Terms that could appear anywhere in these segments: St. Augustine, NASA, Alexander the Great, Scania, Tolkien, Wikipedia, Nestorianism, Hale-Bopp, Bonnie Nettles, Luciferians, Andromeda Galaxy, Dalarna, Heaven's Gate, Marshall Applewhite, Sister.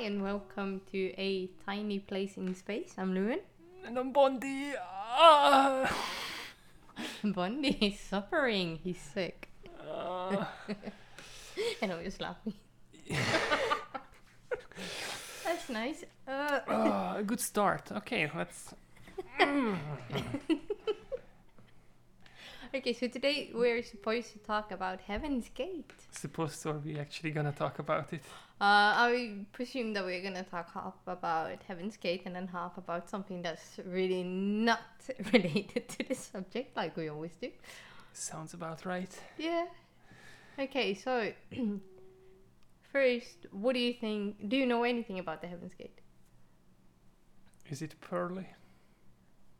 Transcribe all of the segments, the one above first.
Hi and welcome to A Tiny Place in Space. I'm Lewin. And I'm Bondi. Bondi is suffering. He's sick. And I was laughing. That's nice. A good start. Okay, let's... Okay, so today we're supposed to talk about Heaven's Gate. Supposed to, or are we actually gonna talk about it? I presume that we're gonna talk half about Heaven's Gate and then half about something that's really not related to the subject, like we always do. Sounds about right. Yeah. Okay, so first, what do you think? Do you know anything about the Heaven's Gate? Is it pearly?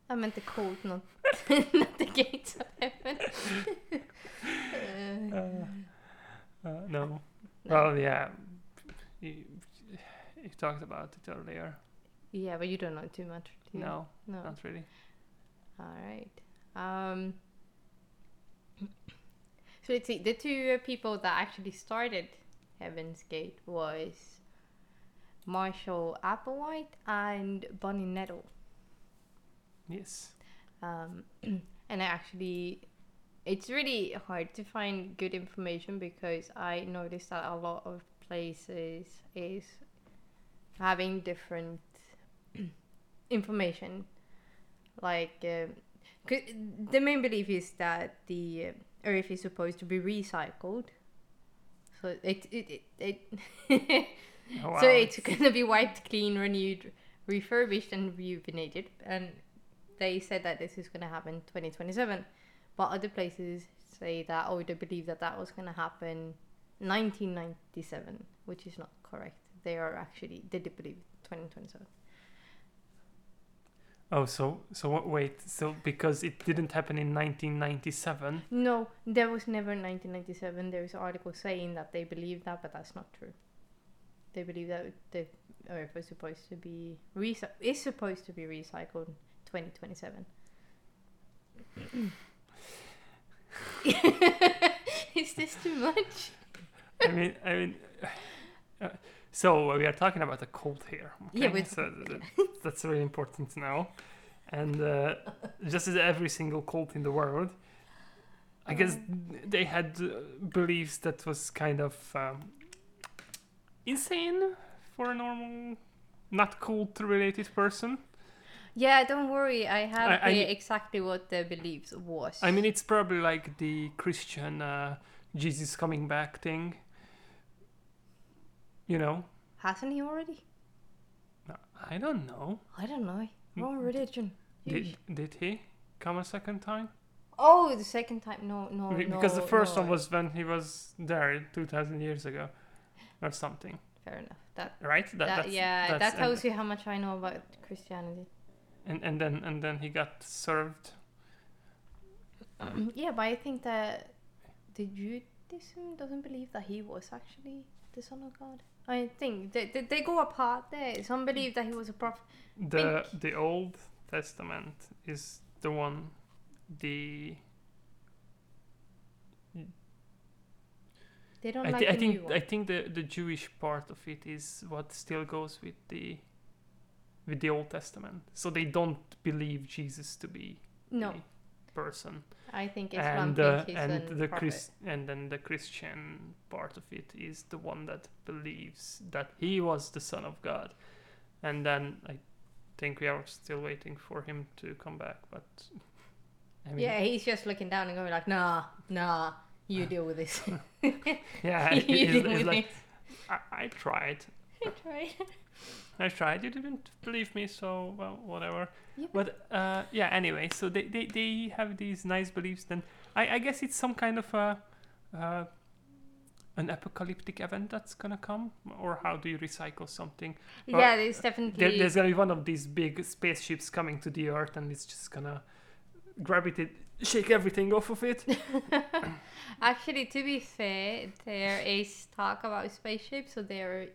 I meant the cold, not the gates of heaven. No. Well, yeah. You talked about it earlier. Yeah, but you don't know too much. No, not really. All right. So let's see. The two people that actually started Heaven's Gate was Marshall Applewhite and Bonnie Nettles. Yes. And I actually, it's really hard to find good information because I noticed that a lot of places is having different information. Like, cause the main belief is that the Earth is supposed to be recycled. So it oh, wow. So it's gonna be wiped clean, renewed, refurbished, and rejuvenated. And they said that this is going to happen 2027, but other places say that, oh, they believe that was going to happen 1997, which is not correct. They did believe 2027. Oh, so wait, because it didn't happen in 1997? No, there was never 1997. There is an article saying that they believe that, but that's not true. They believe that the Earth is supposed to be recycled 2027. Is this too much? I mean. So we are talking about the cold here. Okay? Yeah, so that's really important to know. And just as every single cult in the world, I guess they had beliefs that was kind of insane for a normal, not cult-related person. Yeah, don't worry. I have exactly what their beliefs was. I mean, it's probably like the Christian Jesus coming back thing. You know? Hasn't he already? I don't know. Wrong religion. Did he come a second time? Oh, the second time? No. Because the first one was when he was there 2,000 years ago or something. Fair enough. That tells you how much I know about Christianity. And then he got served. Yeah, but I think that the Judaism doesn't believe that he was actually the son of God. I think they go apart there. Some believe that he was a prophet. The Old Testament is the one, they don't like the new one. I think the Jewish part of it is what still goes with the. With the Old Testament, so they don't believe Jesus to be a person. I think it's and then the Christian part of it is the one that believes that he was the Son of God, and then I think we are still waiting for him to come back. But I mean, yeah, he's just looking down and going like, nah, you deal with this. Yeah, it's like I tried. You didn't believe me, so well, whatever. Yep. But anyway, so they have these nice beliefs. Then I guess it's some kind of an apocalyptic event that's gonna come, or how do you recycle something? Or yeah, there's definitely there's gonna be one of these big spaceships coming to the Earth, and it's just gonna gravitate, shake everything off of it. Actually, to be fair, there is talk about spaceships, so there are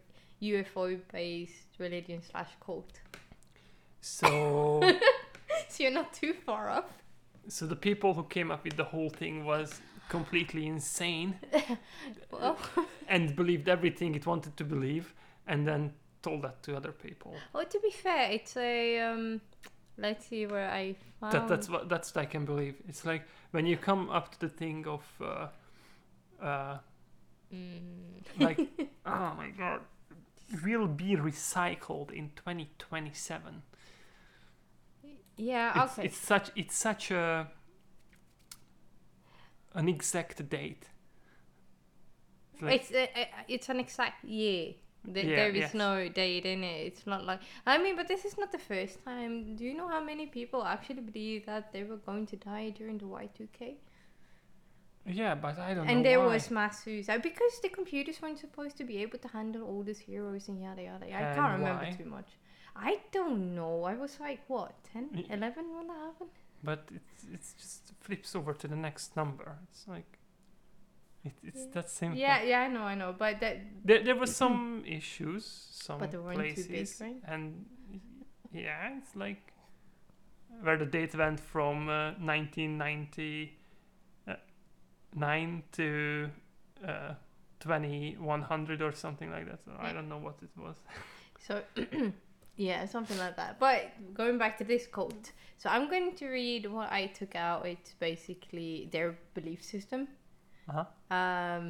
UFO-based religion /cult. So you're not too far off. So the people who came up with the whole thing was completely insane. And believed everything it wanted to believe. And then told that to other people. Oh, to be fair, it's a let's see where I found that's what I can believe. It's like when you come up to the thing of like oh my god, will be recycled in 2027. Yeah, okay. It's such an exact date. Like, it's an exact year. There is no date in it. It's not like, I mean, but this is not the first time. Do you know how many people actually believe that they were going to die during the Y2K? Yeah, but I don't know. And there was mass suicide because the computers weren't supposed to be able to handle all these heroes and yada yada. I can't remember too much. I don't know. I was like, what, 10, 11 when that happened? But it's just flips over to the next number. It's like, it's that simple. Yeah, I know. But there were some issues, some but they weren't places, too big, right? And yeah, it's like where the date went from 1999 to 2100 or something like that. So I don't know what it was. So. Yeah, something like that. But going back to this quote, so I'm going to read what I took out. It's basically their belief system. Uh-huh.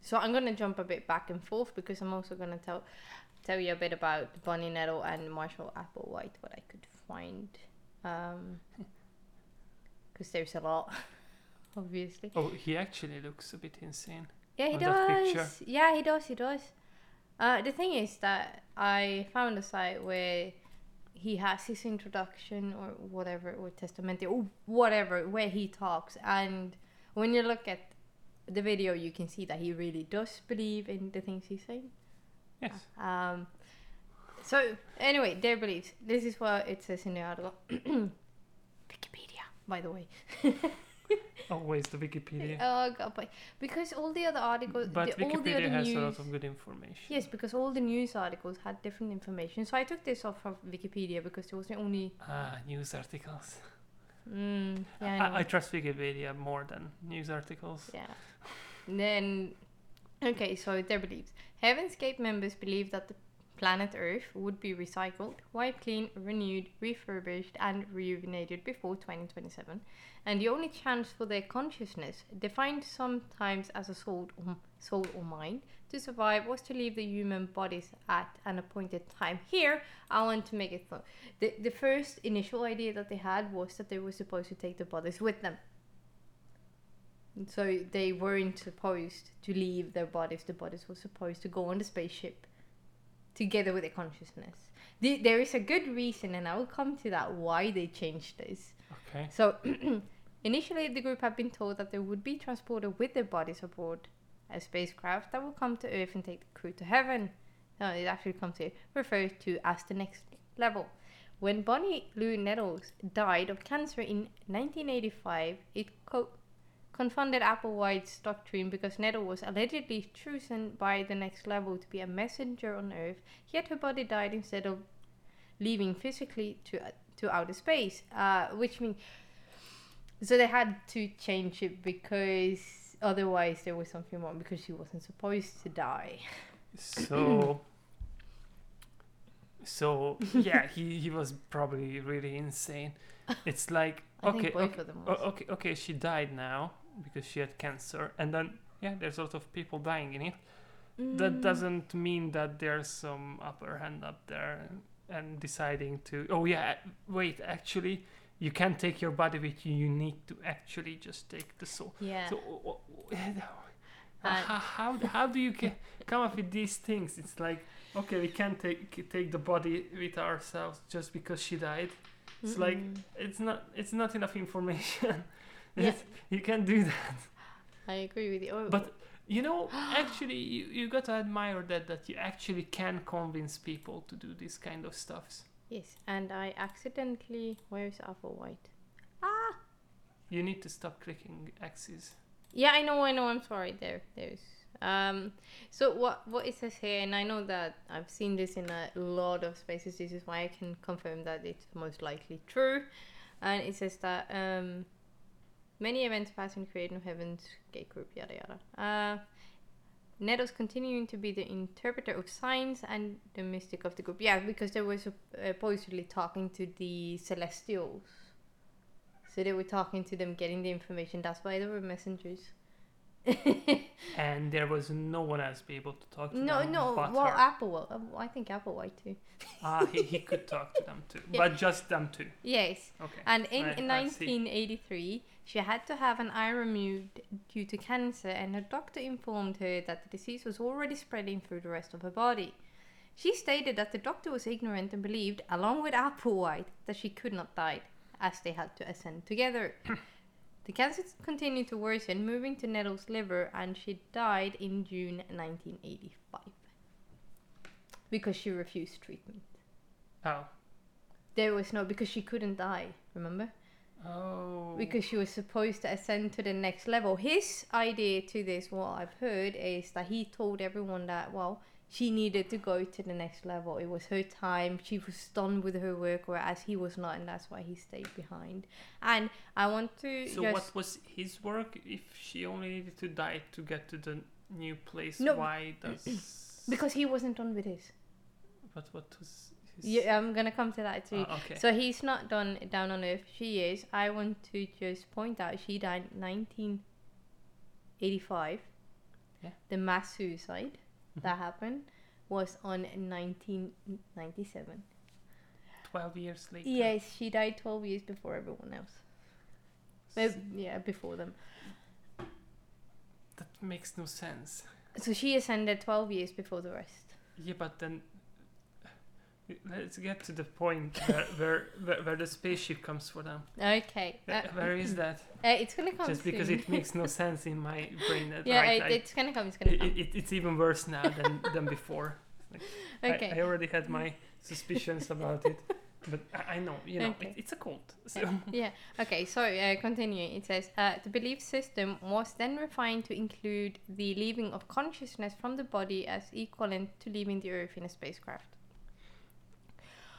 So I'm going to jump a bit back and forth because I'm also going to tell you a bit about Bonnie Nettles and Marshall Applewhite, what I could find. Because there's a lot, obviously. Oh, he actually looks a bit insane. Yeah, he does. Yeah, he does. The thing is that I found a site where he has his introduction or whatever, or testament, or whatever, where he talks. And when you look at the video, you can see that he really does believe in the things he's saying. Yes. So, anyway, their beliefs. This is what it says in the article. Wikipedia, by the way. Always the Wikipedia. Oh god, but because all the other articles, Wikipedia has a lot of good information. Yes, because all the news articles had different information. So I took this off of Wikipedia because it was the only news articles. I trust Wikipedia more than news articles. Yeah. Then, okay, so their beliefs. Heaven's Gate members believe that the planet Earth would be recycled, wiped clean, renewed, refurbished, and rejuvenated before 2027. And the only chance for their consciousness, defined sometimes as a soul or mind, to survive was to leave the human bodies at an appointed time. Here, I want to make it clear. The first initial idea that they had was that they were supposed to take the bodies with them. So they weren't supposed to leave their bodies. The bodies were supposed to go on the spaceship together with their consciousness. There is a good reason, and I will come to that, why they changed this. Okay. So, initially the group had been told that they would be transported with their bodies aboard a spacecraft that will come to Earth and take the crew to heaven. No, it actually comes here, referred to as the next level. When Bonnie Lou Nettles died of cancer in 1985, it confronted Applewhite's doctrine because Nettles was allegedly chosen by the next level to be a messenger on Earth, yet her body died instead of leaving physically to outer space, which means... So they had to change it because otherwise there was something wrong because she wasn't supposed to die. So yeah, he was probably really insane. It's like, okay, she died now because she had cancer, and then there's a lot of people dying in it. That doesn't mean that there's some upper hand up there and deciding to actually you can't take your body with you need to actually just take the soul. How do you come up with these things? It's like, okay, we can't take the body with ourselves just because she died. It's like, it's not enough information. You can't do that. I agree with you. Oh. But you know, actually, you got to admire that you actually can convince people to do this kind of stuff. Yes, and I accidentally... Where's Applewhite? Ah! You need to stop clicking X's. Yeah, I know. I'm sorry. There's... So what it says here, and I know that I've seen this in a lot of spaces. This is why I can confirm that it's most likely true. And it says that many events pass in creating Heaven's Gate group, yada yada. Nettles continuing to be the interpreter of signs and the mystic of the group. Yeah, because they were supposedly talking to the Celestials. So they were talking to them, getting the information. That's why they were messengers. And there was no one else be able to talk to them. No, well, Applewhite. I think Applewhite too. He could talk to them too, yeah. But just them too. Yes. Okay. And in 1983, she had to have an eye removed due to cancer, and her doctor informed her that the disease was already spreading through the rest of her body. She stated that the doctor was ignorant and believed, along with Applewhite, that she could not die, as they had to ascend together. The cancer continued to worsen, moving to Nettles' liver, and she died in June 1985 because she refused treatment. Oh. There was no... because she couldn't die, remember? Oh. Because she was supposed to ascend to the next level. His idea to this, what I've heard, is that he told everyone that, well, she needed to go to the next level. It was her time. She was done with her work, whereas he was not, and that's why he stayed behind. And I want to... So what was his work? If she only needed to die to get to the new place, why does... Because he wasn't done with his. But what was his... Yeah, I'm going to come to that too. Okay. So he's not done down on Earth. She is. I want to just point out, she died in 1985. Yeah. The mass suicide... that happened was on 1997. 12 years later. Yes, she died 12 years before everyone else. Yeah, before them. That makes no sense. So she ascended 12 years before the rest. Yeah, but then let's get to the point where the spaceship comes for them. Okay. Where is that? It's gonna come. Just soon. Because it makes no sense in my brain. That yeah, right, it's gonna come. It's gonna come. It's even worse now than before. Like, okay. I already had my suspicions about it, but I know, okay. It's a cult. So. Yeah. Okay. So continuing, it says the belief system was then refined to include the leaving of consciousness from the body as equivalent to leaving the Earth in a spacecraft.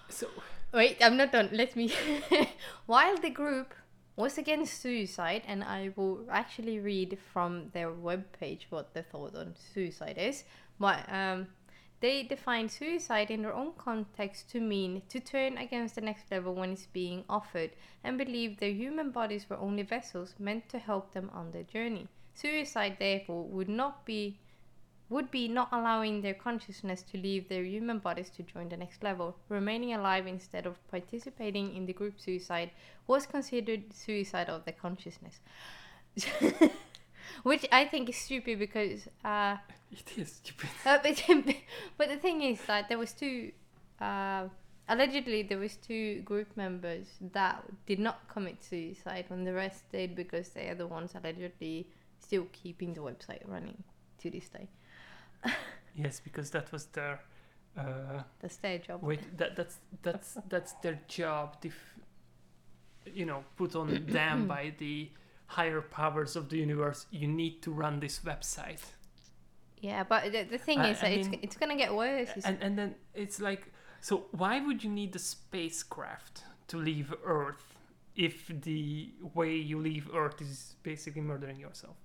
So, wait, I'm not done. Let me. While the group was against suicide, and I will actually read from their webpage what the thought on suicide is, but they defined suicide in their own context to mean to turn against the next level when it's being offered, and believed their human bodies were only vessels meant to help them on their journey. Suicide, therefore, would be not allowing their consciousness to leave their human bodies to join the next level. Remaining alive instead of participating in the group suicide was considered suicide of their consciousness. Which I think is stupid because... it is stupid. But the thing is that there was two... allegedly, there was two group members that did not commit suicide when the rest did, because they are the ones allegedly still keeping the website running to this day. Yes, because that was their that's their job. Wait, that's their job, put on them by the higher powers of the universe. You need to run this website. Yeah, but the thing is that it's gonna get worse. And then it's like, so why would you need the spacecraft to leave Earth if the way you leave Earth is basically murdering yourself?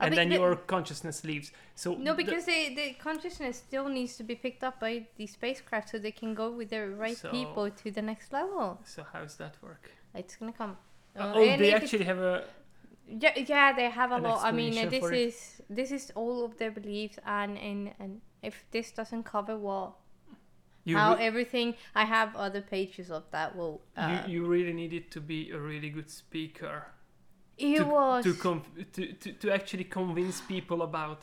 And then your consciousness leaves. So no, because the consciousness still needs to be picked up by the spacecraft so they can go with the right people to the next level. So how does that work? It's gonna come. They actually have a... Yeah, they have a lot. I mean, this is all of their beliefs, and if this doesn't cover everything, I have other pages of that. Well, you really needed to be a really good speaker. To actually convince people about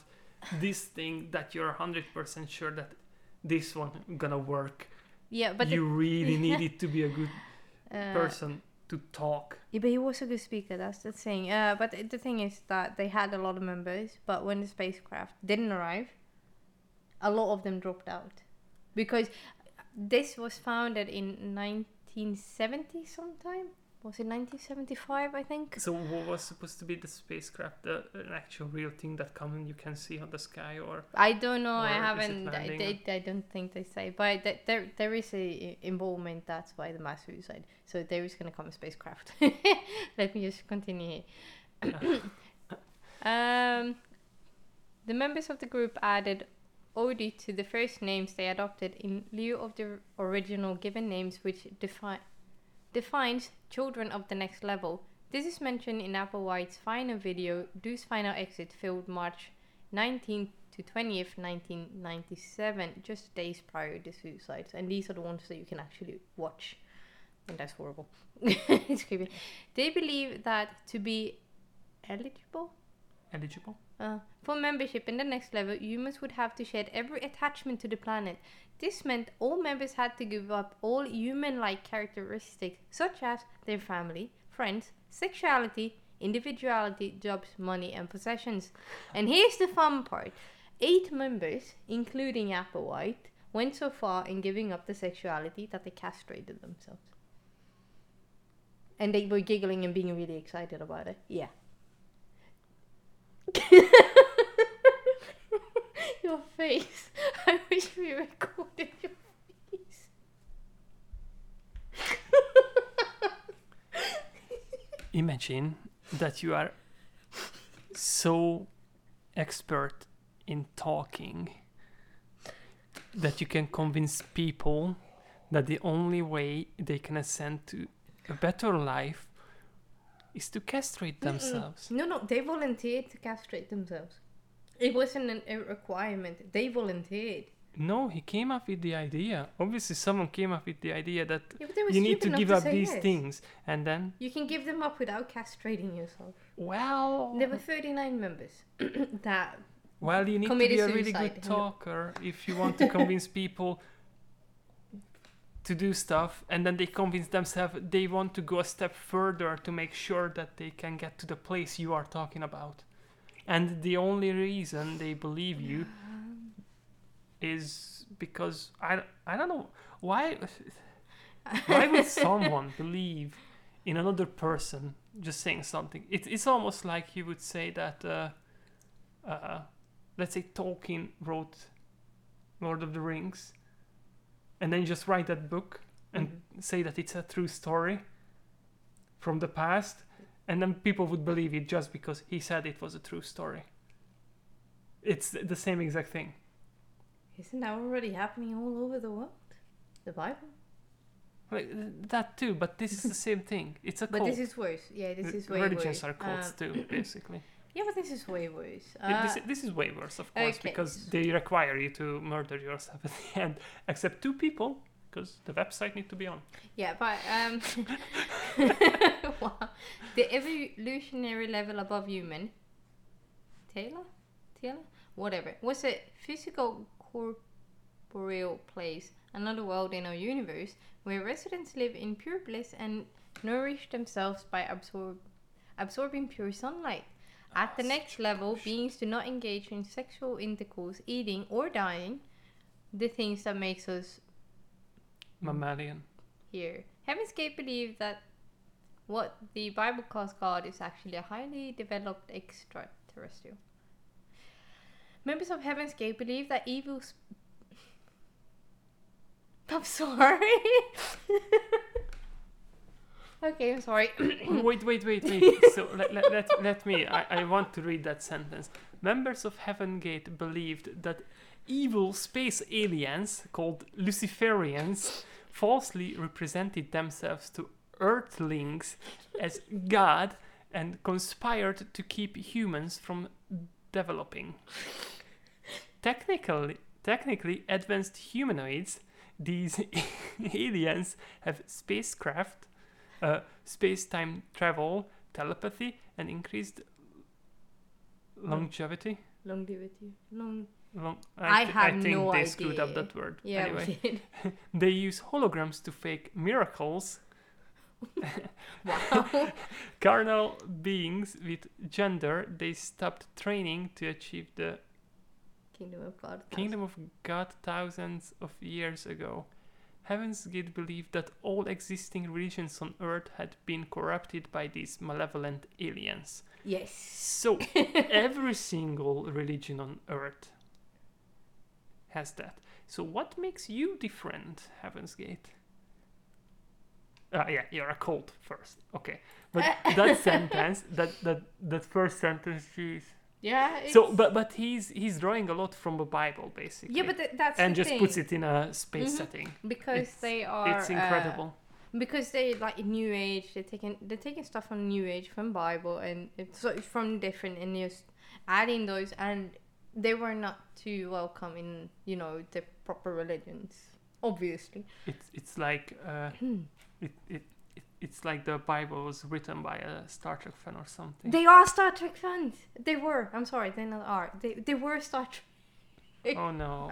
this thing that you're 100% sure that this one gonna work. Yeah, but you really needed to be a good person to talk. Yeah, but he was a good speaker. That's the thing. But the thing is that they had a lot of members, but when the spacecraft didn't arrive, a lot of them dropped out, because this was founded in 1970 sometime. Was it 1975, I think? So what was supposed to be the spacecraft, an actual real thing that you can see on the sky, or... I don't know, I haven't... I don't think they say, but there is a involvement, that's why the mass suicide. So there is going to come a spacecraft. Let me just continue here. The members of the group added Odie to the first names they adopted in lieu of the original given names, which defines children of the next level. This is mentioned in Applewhite's final video, Do's Final Exit, filmed March 19th to 20th, 1997, just days prior to suicides. And these are the ones that you can actually watch. And that's horrible. It's creepy. They believe that to be eligible? For membership in the next level, humans would have to shed every attachment to the planet. This meant all members had to give up all human-like characteristics, such as their family, friends, sexuality, individuality, jobs, money, and possessions. And here's the fun part. 8 members, including Applewhite, went so far in giving up the sexuality that they castrated themselves. And they were giggling and being really excited about it. Yeah. Your face. I wish we recorded your face. Imagine that you are so expert in talking that you can convince people that the only way they can ascend to a better life is to castrate themselves. No, they volunteered to castrate themselves. It wasn't a requirement. They volunteered. No, he came up with the idea. Obviously, someone came up with the idea that you need to give up these things. And then... you can give them up without castrating yourself. Well... there were 39 members that... well, you need to be a really good talker if you want to convince people to do stuff, and then they convince themselves they want to go a step further to make sure that they can get to the place you are talking about. And the only reason they believe you is because I don't know why would someone believe in another person just saying something. It's almost like you would say that let's say Tolkien wrote Lord of the Rings, and then just write that book and say that it's a true story from the past, and then people would believe it just because he said it was a true story. It's the same exact thing. Isn't that already happening all over the world? The Bible? That too, but this is the same thing. It's a cult. But this is worse. Yeah, this is way worse. Religions are cults too, basically. Yeah, but this is way worse. This is way worse, of course, okay. Because they require you to murder yourself at the end, except 2 people, because the website needs to be on. Yeah, but wow. The evolutionary level above human, Taylor, whatever, was a physical corporeal place, another world in our universe, where residents live in pure bliss and nourish themselves by absorbing pure sunlight. At the next level, beings do not engage in sexual intercourse, eating or dying, the things that makes us mammalian. Here, Heaven's Gate believe that what the Bible calls God is actually a highly developed extraterrestrial. Members of Heaven's Gate believe that evil... I'm sorry. Okay, I'm sorry. Wait. So let me. I want to read that sentence. Members of Heaven's Gate believed that evil space aliens called Luciferians falsely represented themselves to Earthlings as God and conspired to keep humans from developing. Technically advanced humanoids, these aliens have spacecraft, space-time travel, telepathy, and increased longevity. I think no idea. They screwed up that word. Yeah, anyway, we did. They use holograms to fake miracles. Wow. Carnal beings with gender. They stopped training to achieve the Kingdom of God thousands of years ago. Heaven's Gate believed that all existing religions on Earth had been corrupted by these malevolent aliens. Yes. So, every single religion on Earth has that. So, what makes you different, Heaven's Gate? Yeah, you're a cult first. Okay. But that sentence, that first sentence, geez. Yeah. It's... So, but he's drawing a lot from the Bible, basically. Yeah, but that's and the just thing. Puts it in a space mm-hmm. setting because it's incredible. Because they like New Age, they're taking stuff from New Age, from Bible, and it's from different, and just adding those, and they were not too welcome in the proper religions, obviously. It's like the Bible was written by a Star Trek fan or something. They are Star Trek fans. They were. I'm sorry, they not are. They were Star Trek. Oh no.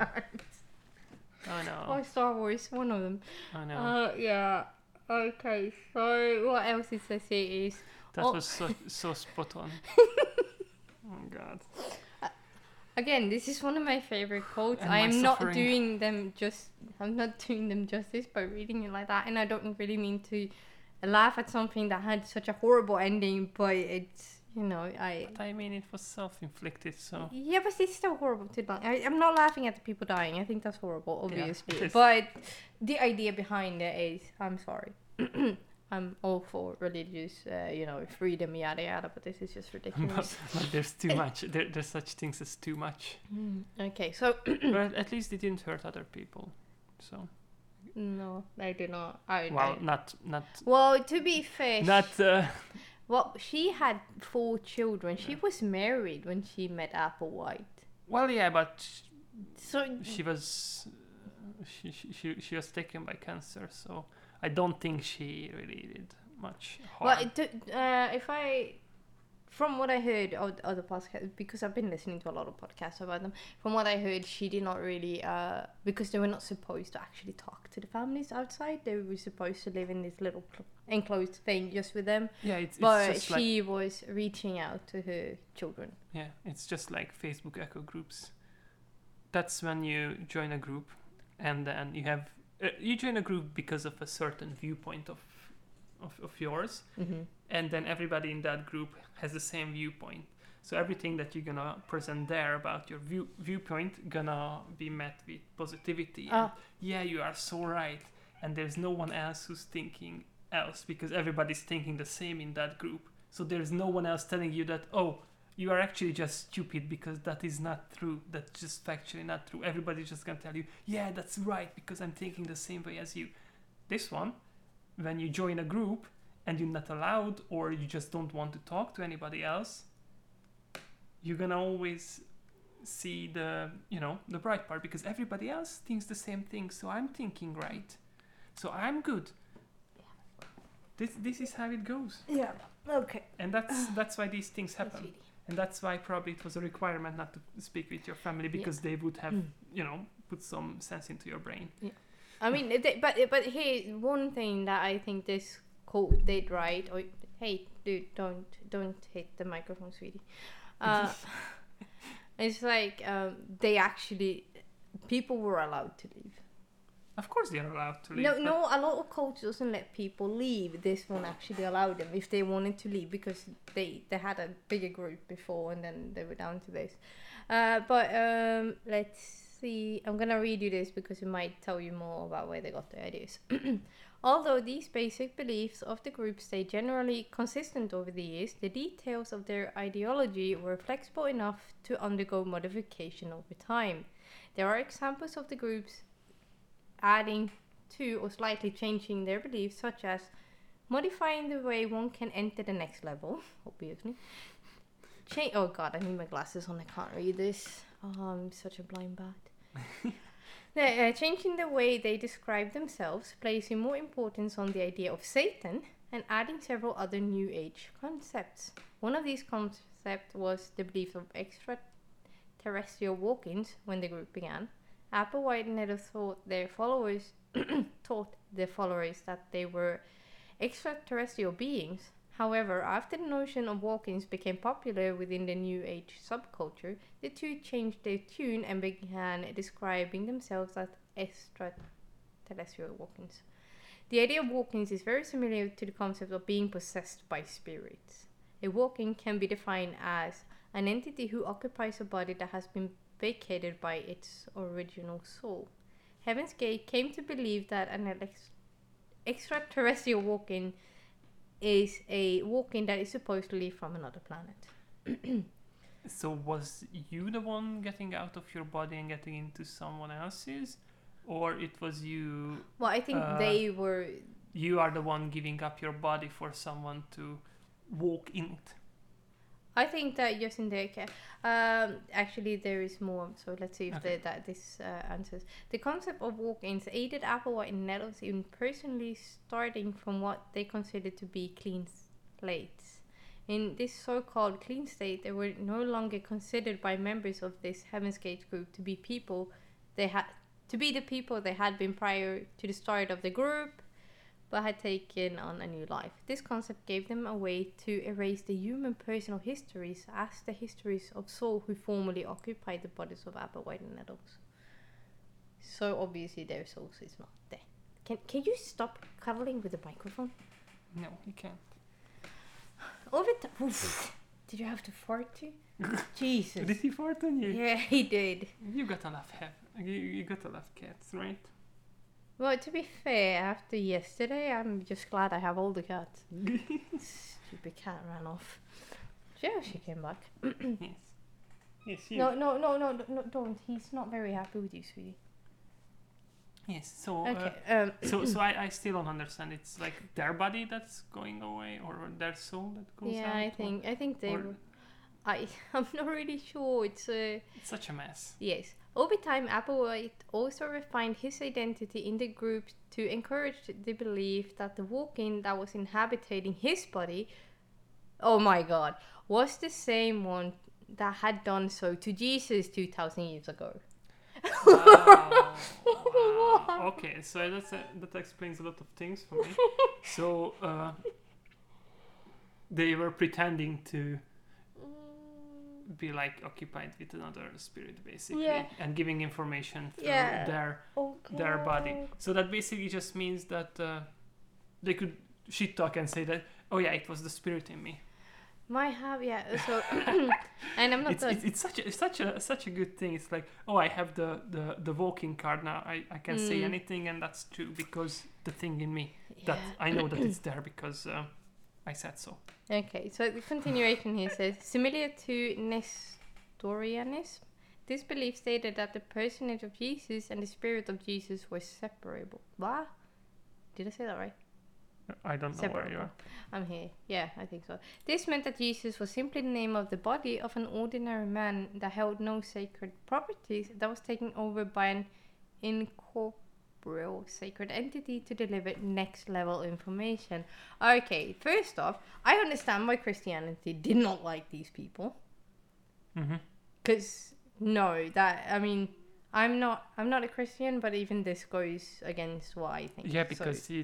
Oh no. Or Star Wars, one of them. Oh no. Yeah. Okay, so what else is the series? That was so spot on. Oh God. Again, this is one of my favorite quotes. I'm not doing them justice by reading it like that, and I don't really mean to laugh at something that had such a horrible ending, but it's But I mean, it was self-inflicted, so. Yeah, but it's still horrible to die. I'm not laughing at the people dying. I think that's horrible, obviously. Yeah, but the idea behind it is, I'm sorry. I'm all for religious, freedom, yada yada, but this is just ridiculous. But there's too much. There's such things as too much. Okay, so. But at least it didn't hurt other people, so. No, they did not. Not. Well, to be fair. Not. Well, she had 4 children. She was married when she met Applewhite. Well, yeah, but she was taken by cancer, so I don't think she really did much harm. Well, from what I heard of other podcasts, because I've been listening to a lot of podcasts about them, from what I heard, she did not really, because they were not supposed to actually talk to the families outside. They were supposed to live in this little enclosed thing just with them. Yeah, but she was reaching out to her children. Yeah, it's just like Facebook echo groups. That's when you join a group, and then you join a group because of a certain viewpoint of yours, mm-hmm. and then everybody in that group has the same viewpoint, so everything that you're gonna present there about your viewpoint gonna be met with positivity. And yeah, you are so right, and there's no one else who's thinking else, because everybody's thinking the same in that group, so there's no one else telling you that, oh, you are actually just stupid, because that is not true, that's just factually not true. Everybody's just gonna tell you, yeah, that's right, because I'm thinking the same way as you. This one, when you join a group and you're not allowed, or you just don't want to talk to anybody else, you're gonna always see the bright part, because everybody else thinks the same thing, so I'm thinking right, so I'm good. This is how it goes. Yeah, okay. And that's why these things happen. Really... And that's why probably it was a requirement not to speak with your family, because they would have, put some sense into your brain. Yeah. I mean, but hey, one thing that I think this quote did right, or hey, dude, don't hit the microphone, sweetie. It's like people were allowed to leave. Of course, they are allowed to leave. No, a lot of cultures doesn't let people leave. This one actually allowed them if they wanted to leave, because they had a bigger group before, and then they were down to this. But let's. See, I'm gonna redo this because it might tell you more about where they got their ideas. Although these basic beliefs of the group stay generally consistent over the years, the details of their ideology were flexible enough to undergo modification over time. There are examples of the groups adding to or slightly changing their beliefs, such as modifying the way one can enter the next level, obviously. Oh God, I need my glasses on, I can't read this. Oh, I'm such a blind bat. Changing the way they describe themselves, placing more importance on the idea of Satan, and adding several other New Age concepts. One of these concepts was the belief of extraterrestrial walk-ins when the group began. Applewhite and Nettles thought their followers that they were extraterrestrial beings. However, after the notion of walk-ins became popular within the New Age subculture, the two changed their tune and began describing themselves as extraterrestrial walk-ins. The idea of walk-ins is very similar to the concept of being possessed by spirits. A walk-in can be defined as an entity who occupies a body that has been vacated by its original soul. Heaven's Gate came to believe that an extraterrestrial walk-in is a walk-in that is supposed to leave from another planet. So was you the one getting out of your body and getting into someone else's? Or it was you... Well, I think they were... You are the one giving up your body for someone to walk in it. I think that just in the actually there is more, so let's see if this answers. The concept of walk-ins aided Applewhite and Nettles in personally starting from what they considered to be clean slates. In this so-called clean slate, they were no longer considered by members of this Heaven's Gate group to be people they had to be the people they had been prior to the start of the group, but had taken on a new life. This concept gave them a way to erase the human personal histories as the histories of souls who formerly occupied the bodies of Applewhite and Nettles. So obviously their souls is not there. Can you stop cuddling with the microphone? No, you can't. Over time... Did you have to fart too? Jesus. Did he fart on you? Yeah, he did. You got enough you got a lot of cats, right? Well, to be fair, after yesterday, I'm just glad I have all the cats. Stupid cat ran off. Sure, she came back. Yes. Yes, you. No, don't. He's not very happy with you, sweetie. Yes, so... Okay. I still don't understand. It's like their body that's going away or their soul that goes out? Yeah, I think they... I'm not really sure. It's such a mess. Yes. Over time, Applewhite also refined his identity in the group to encourage the belief that the walk-in that was inhabiting his body, oh my god, was the same one that had done so to Jesus 2,000 years ago. Wow. Wow. Okay, so that explains a lot of things for me. So, they were pretending to... be like occupied with another spirit basically, and giving information through their body. So that basically just means that they could shit talk and say that, oh yeah, it was the spirit in me. Might have, yeah. So, and I'm not. It's such a good thing. It's like, oh, I have the walking card now. I can say anything, and that's true because the thing in me that I know that it's there because. I said so. Okay, so the continuation here says, similar to Nestorianism, this belief stated that the personage of Jesus and the spirit of Jesus were separable. What? Did I say that right? I don't know where you are. I'm here. Yeah, I think so. This meant that Jesus was simply the name of the body of an ordinary man that held no sacred properties that was taken over by an incorporeal sacred entity to deliver next level information. Okay, first off, I understand why Christianity did not like these people. Because I'm not a Christian, but even this goes against what I think. Yeah, because so. you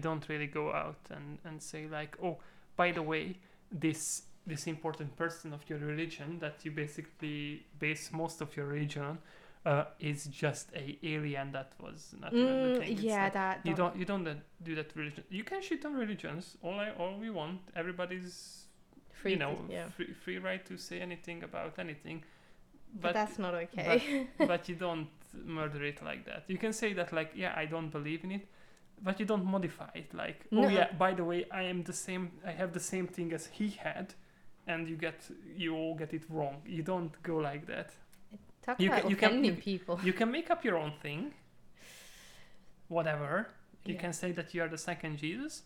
don't really go out and say like, oh, by the way, this important person of your religion that you basically base most of your religion on. Is just a alien that was not the thing. You don't do that religion. You can shit on religions all we want. Everybody's free, free right to say anything about anything. But that's not okay. but you don't murder it like that. You can say that like, yeah, I don't believe in it, but you don't modify it like, oh yeah, by the way, I am the same. I have the same thing as he had, and you all get it wrong. You don't go like that. You can make up your own thing. Whatever. You can say that you are the second Jesus.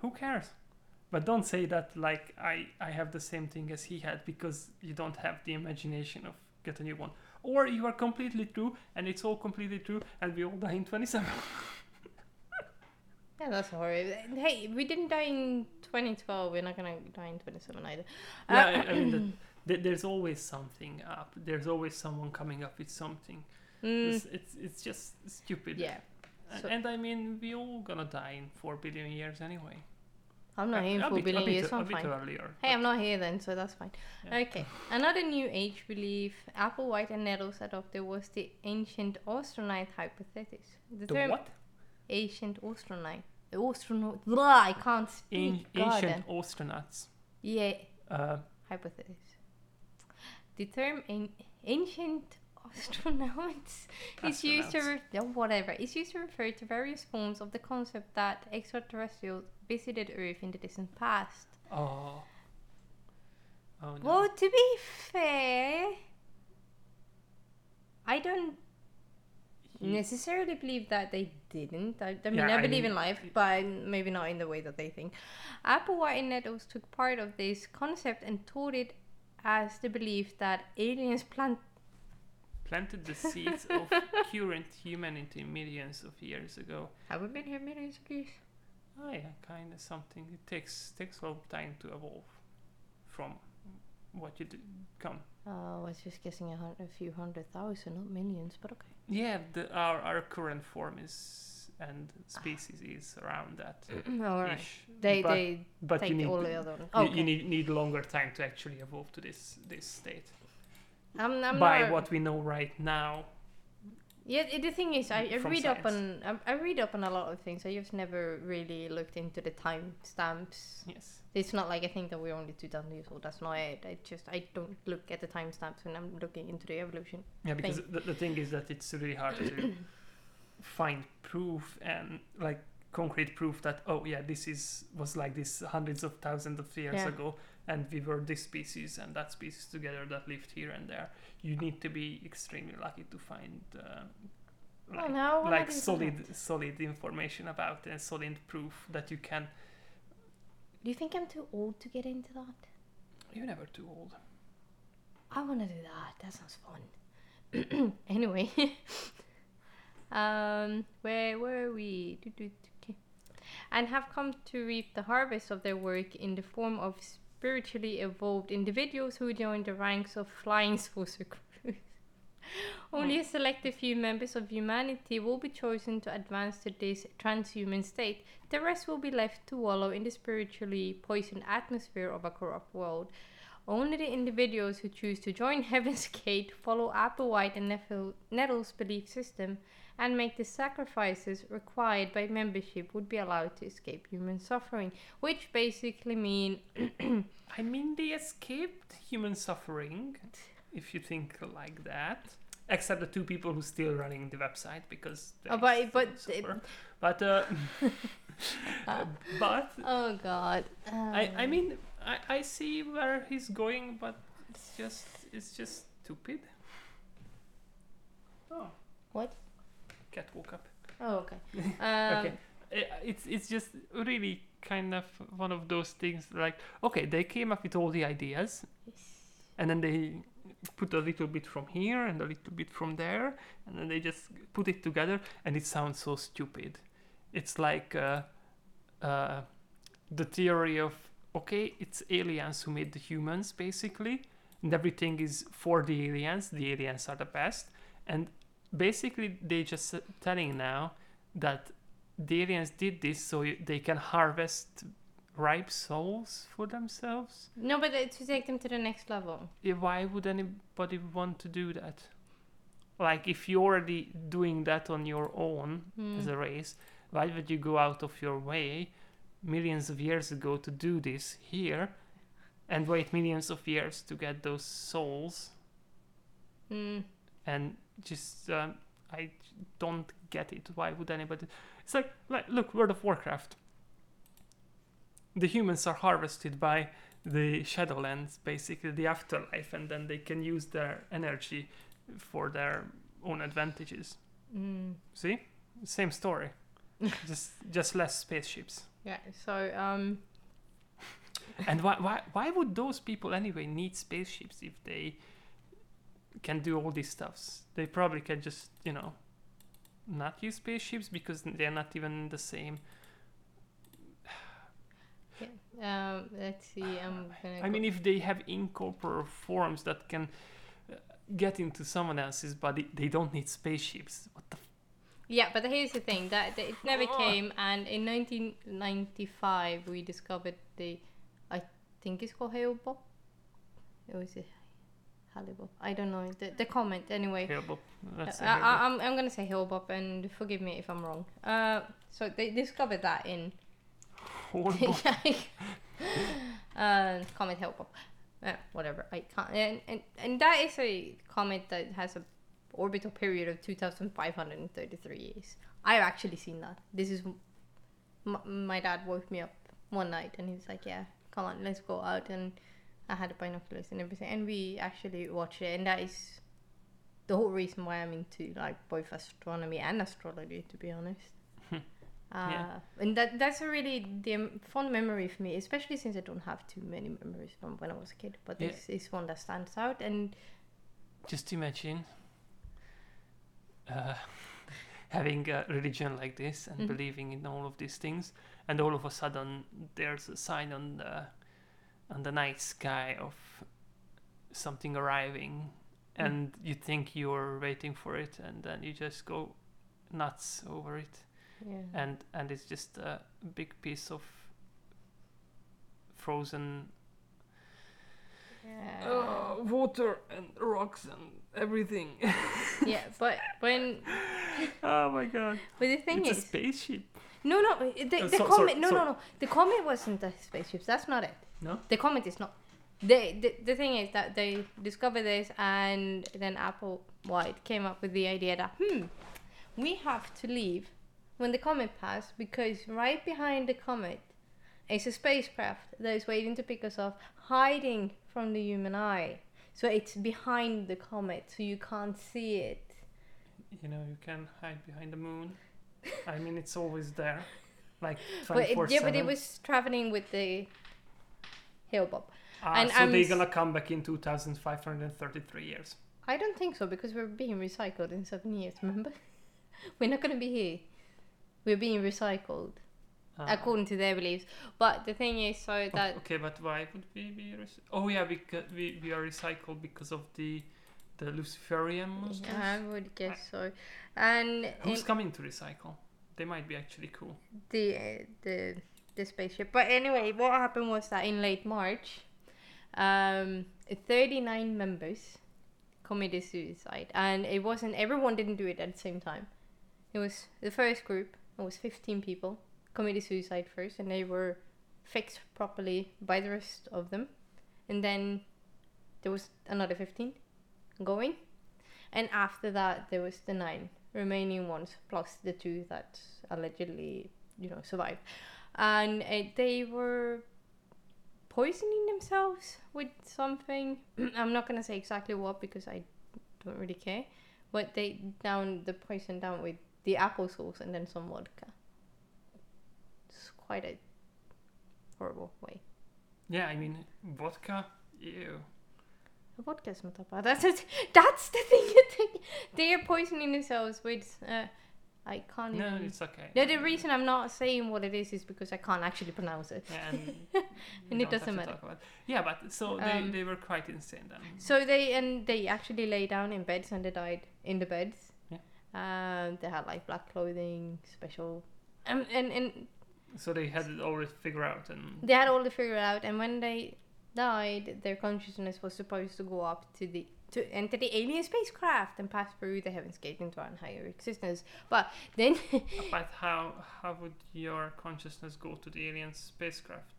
Who cares? But don't say that like I have the same thing as he had because you don't have the imagination of get a new one. Or you are completely true and it's all completely true and we all die in 27. Yeah, that's horrible. Hey, we didn't die in 2012. We're not going to die in 27 either. Yeah, I mean... There's always something up. There's always someone coming up with something. It's just stupid. Yeah. So and I mean, we're all gonna die in 4 billion years anyway. I'm not here in 4 billion years, so I'm fine. Earlier, hey, I'm not here then, so that's fine. Yeah. Okay. Another new age belief Applewhite and Nettles adopted was the ancient astronaut hypothesis. The term what? Ancient astronaut. I can't speak. Ancient astronauts. Yeah. Hypothesis. The term ancient astronauts is used to refer to various forms of the concept that extraterrestrials visited Earth in the distant past. Oh. Oh, no. Well, to be fair, I don't necessarily believe that they didn't. I mean, I believe in life, but maybe not in the way that they think. Applewhite and Nettles took part of this concept and taught it as the belief that aliens planted the seeds of current humanity millions of years ago. Have we been here millions of years? Oh yeah, kind of something. It takes a long time to evolve from what you come. Oh, I was just guessing a few hundred thousand, not millions, but okay. Yeah, our current form is, and species is around that. All right. But take all the other ones. Okay. You need longer time to actually evolve to this state. By what we know right now. Yeah, the thing is, I read up on a lot of things. I just never really looked into the time stamps. Yes, it's not like I think that we're only 2,000 years old. That's not it. I don't look at the time stamps when I'm looking into the evolution. Yeah, because the thing is that it's really hard to find proof and like concrete proof that this was like this hundreds of thousands of years ago. And we were this species and that species together that lived here and there. You need to be extremely lucky to find solid information about and solid proof that you can. Do you think I'm too old to get into that? You're never too old. I want to do that. That sounds fun. Anyway, where were we? And have come to reap the harvest of their work in the form of spiritually evolved individuals who joined the ranks of flying saucer crews. Only a select few members of humanity will be chosen to advance to this transhuman state. The rest will be left to wallow in the spiritually poisoned atmosphere of a corrupt world. Only the individuals who choose to join Heaven's Gate, follow Applewhite and Nettles' belief system, and make the sacrifices required by membership would be allowed to escape human suffering, which basically they escaped human suffering, if you think like that. Except the two people who still running the website because they suffer. But oh god, I see where he's going, but it's just stupid. Oh, what? Cat woke up. Oh, okay. Okay. It's just really kind of one of those things like, okay, they came up with all the ideas, and then they put a little bit from here and a little bit from there, and then they just put it together, and it sounds so stupid. It's like the theory of, okay, it's aliens who made the humans, basically, and everything is for the aliens. The aliens are the best, and basically, they just telling now that the aliens did this so they can harvest ripe souls for themselves. No, but to take them to the next level. Why would anybody want to do that? Like, if you're already doing that on your own as a race, why would you go out of your way millions of years ago to do this here and wait millions of years to get those souls? And just, I don't get it. Why would anybody... It's like, look, World of Warcraft. The humans are harvested by the Shadowlands, basically the afterlife, and then they can use their energy for their own advantages. See? Same story. just less spaceships. Yeah, so... And why would those people anyway need spaceships if they... can do all these stuffs? They probably can just, not use spaceships because they're not even the same. Yeah, let's see. If they have incorporeal forms that can get into someone else's body, they don't need spaceships. What the? Yeah, but here's the thing that it never came. And in 1995, we discovered I think it's called Hale-Bopp. Or is it? I don't know the comment anyway. Hale-Bopp. I'm gonna say Hale-Bopp, and forgive me if I'm wrong. So they discovered that in comment Hale-Bopp, whatever. I can't. And that is a comet that has a orbital period of 2,533 years. I've actually seen that. This is my dad woke me up one night and he was like, "Yeah, come on, let's go out and I had binoculars and everything, and we actually watched it, and that is the whole reason why I'm into like both astronomy and astrology, to be honest. And that's a really fond memory for me, especially since I don't have too many memories from when I was a kid, but this is one that stands out. And just imagine having a religion like this and believing in all of these things, and all of a sudden there's a sign on the night sky of something arriving, and you think you're waiting for it, and then you just go nuts over it. Yeah. And it's just a big piece of frozen water and rocks and everything. Yeah, but when oh my god! But the thing is, a spaceship. No, the comet. No. The comet wasn't a spaceship. That's not it. No, the comet is not. The thing is that they discovered this, and then Applewhite came up with the idea that we have to leave when the comet passed, because right behind the comet is a spacecraft that is waiting to pick us up, hiding from the human eye. So it's behind the comet, so you can't see it. You know, you can hide behind the moon. I mean, it's always there, like 24/7. But it was traveling with the Hale-Bopp. And so they're gonna come back in 2,533 years. I don't think so, because we're being recycled in 7 years, remember? We're not gonna be here. We're being recycled, according to their beliefs. But the thing is, so that... Okay, but why would we be recycled? Oh yeah, because we are recycled because of the Luciferian monsters? Yeah, I would guess so. And who's coming to recycle? They might be actually cool. The spaceship. But anyway, what happened was that in late March, 39 members committed suicide, and it wasn't everyone didn't do it at the same time. It was the first group. It was 15 people committed suicide first, and they were fixed properly by the rest of them, and then there was another 15 going, and after that there was the 9 remaining ones plus the 2 that allegedly, you know, survived, and they were poisoning themselves with something. I'm not gonna say exactly what, because I don't really care, but they downed the poison down with the applesauce and then some vodka. It's quite a horrible way. Yeah, I mean, vodka, ew. Vodka's not that bad. That's the thing. They are poisoning themselves with... I can't even... No, it's okay. No, the reason I'm not saying what it is because I can't actually pronounce it. Yeah, and it doesn't matter. Yeah, but so they were quite insane then. So they actually lay down in beds, and they died in the beds. Yeah. They had like black clothing, special... And so they had it already figured out. They had all the figured out, and when they died, their consciousness was supposed to go up to enter the alien spacecraft and pass through the Heaven's Gate into a higher existence. But then... But how would your consciousness go to the alien spacecraft?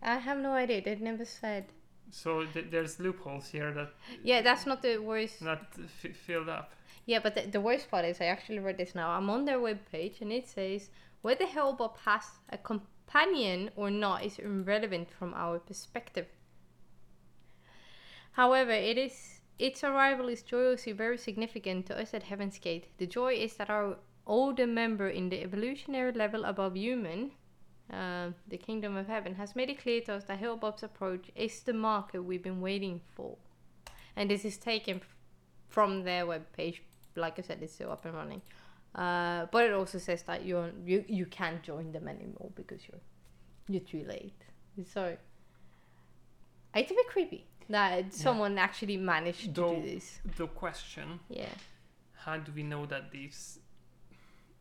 I have no idea. They never said. So there's loopholes here that... Yeah, that's not the worst... Not filled up. Yeah, but the worst part is, I actually read this now. I'm on their webpage, and it says, whether Hale-Bopp has a companion or not is irrelevant from our perspective. However, its arrival is joyously very significant to us at Heaven's Gate. The joy is that our older member in the evolutionary level above human, the Kingdom of Heaven, has made it clear to us that Hale-Bopp's approach is the marker we've been waiting for. And this is taken from their webpage. Like I said, it's still up and running. But it also says that you can't join them anymore because you're too late. So it's a bit creepy that someone actually managed to do this. The question, how do we know that these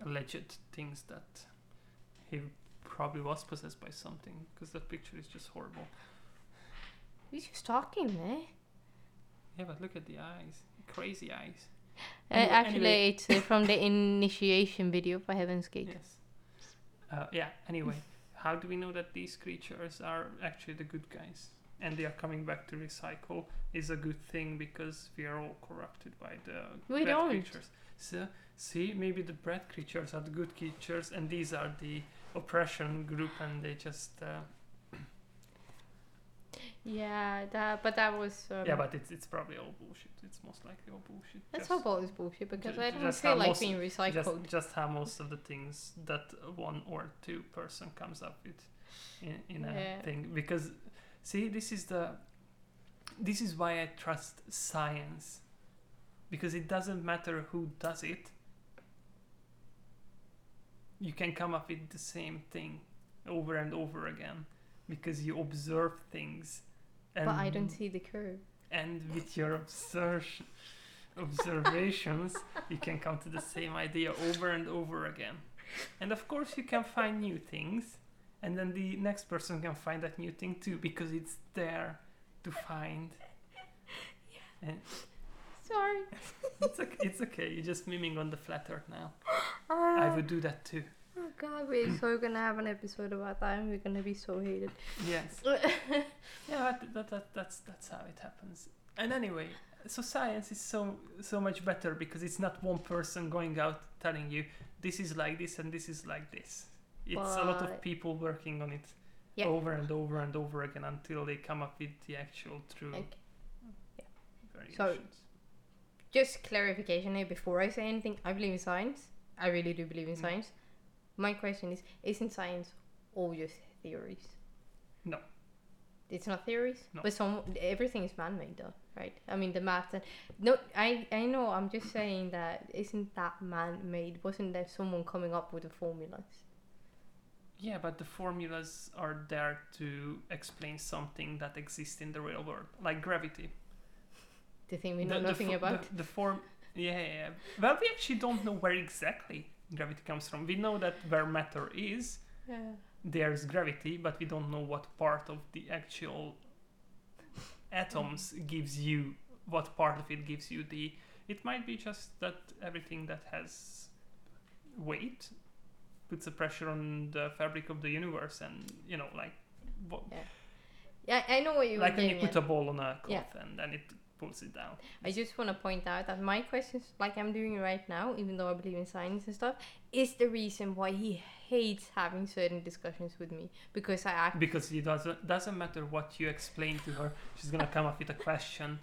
alleged things that he probably was possessed by something? Because that picture is just horrible. He's just talking there. Yeah, but look at the eyes. Crazy eyes. Anyway. It's from the initiation video for Heaven's Gate. Yes. Anyway, how do we know that these creatures are actually the good guys? And they are coming back to recycle is a good thing, because we are all corrupted by the bad creatures. So, see, maybe the bad creatures are the good creatures, and these are the oppression group, and they just... Yeah, but that was... yeah, but it's probably all bullshit. It's most likely all bullshit. Let's hope all is bullshit, because I don't feel like being recycled. Just how most of the things that one or two person comes up with in a thing. Because, see, this is why I trust science. Because it doesn't matter who does it. You can come up with the same thing over and over again. Because you observe things. And but I don't see the curve. And with your observations, you can come to the same idea over and over again. And of course you can find new things. And then the next person can find that new thing too, because it's there to find. Yeah. Sorry. It's okay. You're just miming on the flat earth now. I would do that too. Oh god, we're gonna have an episode about that, and we're gonna be so hated. Yes. Yeah, that's how it happens. And anyway, so science is so much better, because it's not one person going out telling you this is like this and this is like this. It's a lot of people working on it over and over and over again until they come up with the actual true variations. So, just clarification here before I say anything. I believe in science. I really do believe in science. My question is, isn't science all just theories? No. It's not theories? No. But everything is man-made though, right? I mean, the math and... No, I know, I'm just saying that isn't that man-made? Wasn't there someone coming up with the formulas? Yeah, but the formulas are there to explain something that exists in the real world, like gravity. The thing we know nothing about? The form... Yeah. Well, we actually don't know where exactly gravity comes from. We know that where matter is, there's gravity, but we don't know what part of the actual atoms gives you, what part of it gives you the... It might be just that everything that has weight puts a pressure on the fabric of the universe, and, you know, like... Yeah, I know what you mean. Like when you put a ball on a cloth and then it pulls it down. I just want to point out that my questions, like I'm doing right now, even though I believe in science and stuff, is the reason why he hates having certain discussions with me, because I act... Because it doesn't matter what you explain to her, she's gonna come up with a question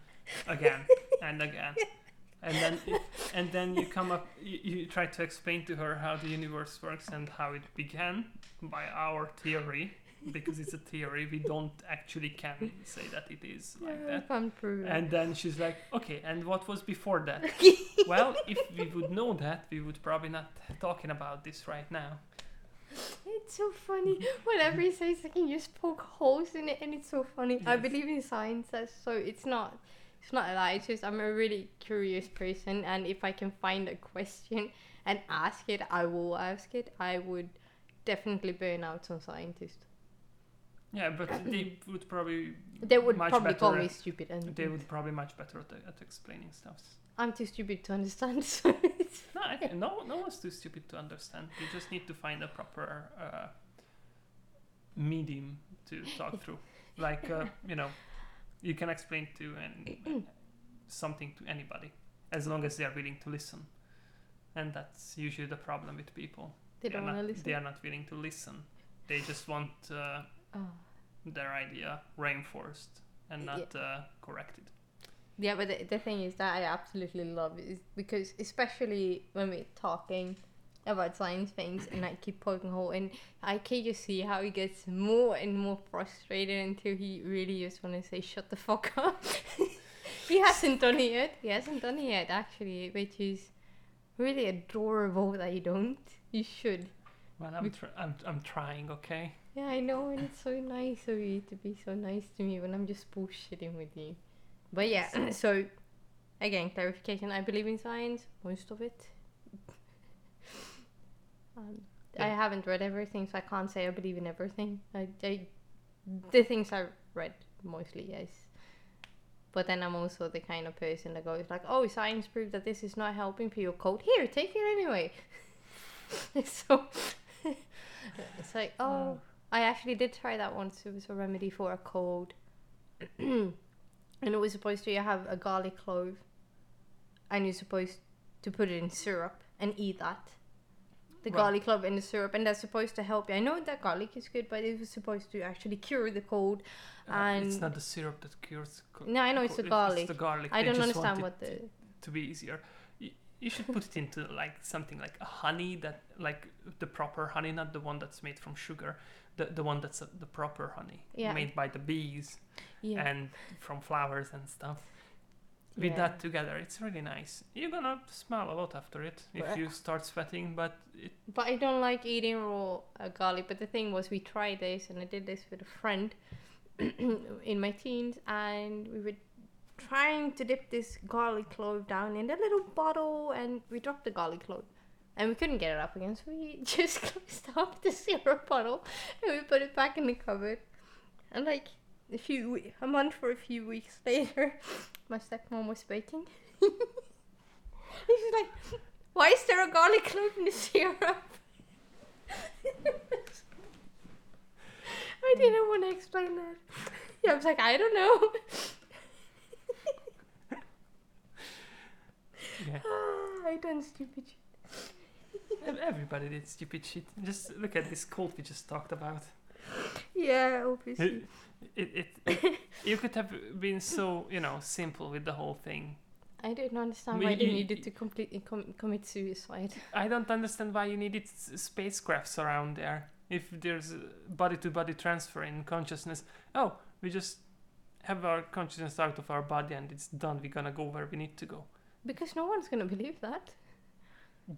again and again, and then you come up, you try to explain to her how the universe works and how it began by our theory. Because it's a theory, we don't actually can say that it is like that. Can't prove. And then she's like, okay, and what was before that? Well, if we would know that, we would probably not talking about this right now. It's so funny. Whatever you say, it's like you just poke holes in it, and it's so funny. Yes. I believe in science, so it's not a lie. It's just I'm a really curious person, and if I can find a question and ask it, I will ask it. I would definitely burn out some scientists. Yeah, but they would probably call me stupid, and they would probably much better at explaining stuff. I'm too stupid to understand. So no one's too stupid to understand. You just need to find a proper medium to talk through. Like you know, you can explain to and something to anybody as long as they are willing to listen, and that's usually the problem with people. They don't want to listen. They are not willing to listen. They just want. Their idea reinforced and not corrected. Yeah, but the thing is that I absolutely love is because especially when we're talking about science things and I keep poking hole, and I can just see how he gets more and more frustrated until he really just want to say shut the fuck up. He hasn't done it yet actually, which is really adorable that you don't. You should. Well, I'm trying, okay? Yeah, I know, and it's so nice of you to be so nice to me when I'm just bullshitting with you. But yeah, so, again, clarification, I believe in science, most of it. I haven't read everything, so I can't say I believe in everything. The things I read, mostly, yes. But then I'm also the kind of person that goes like, oh, science proved that this is not helping for your cold. Here, take it anyway. So, it's like, oh... I actually did try that once. It was a remedy for a cold. And it was supposed to have a garlic clove. And you're supposed to put it in syrup and eat that. the garlic clove in the syrup, and that's supposed to help you. I know that garlic is good, but it was supposed to actually cure the cold. And it's not the syrup that cures the cold. No, I know it's the garlic. It's the garlic. I don't understand what the... To be easier. You should put it into like something like a honey, that like the proper honey, not the one that's made from sugar, the one that's the proper honey, made by the bees and from flowers and stuff. With that together, it's really nice. You're gonna smell a lot after it if you start sweating, but... But I don't like eating raw garlic, but the thing was, we tried this, and I did this with a friend in my teens, and we would... trying to dip this garlic clove down in a little bottle, and we dropped the garlic clove and we couldn't get it up again, so we just closed up the syrup bottle and we put it back in the cupboard. And like a few weeks later, my stepmom was baking. She's like, why is there a garlic clove in the syrup? I didn't want to explain that. Yeah, I was like, I don't know. Yeah. I done stupid shit. Everybody did stupid shit. Just look at this cult we just talked about. Yeah, obviously. You could have been so, simple with the whole thing. I don't understand why you needed to completely commit suicide. I don't understand why you needed spacecrafts around there. If there's body-to-body transfer in consciousness, we just have our consciousness out of our body and it's done. We're gonna go where we need to go. Because no one's going to believe that.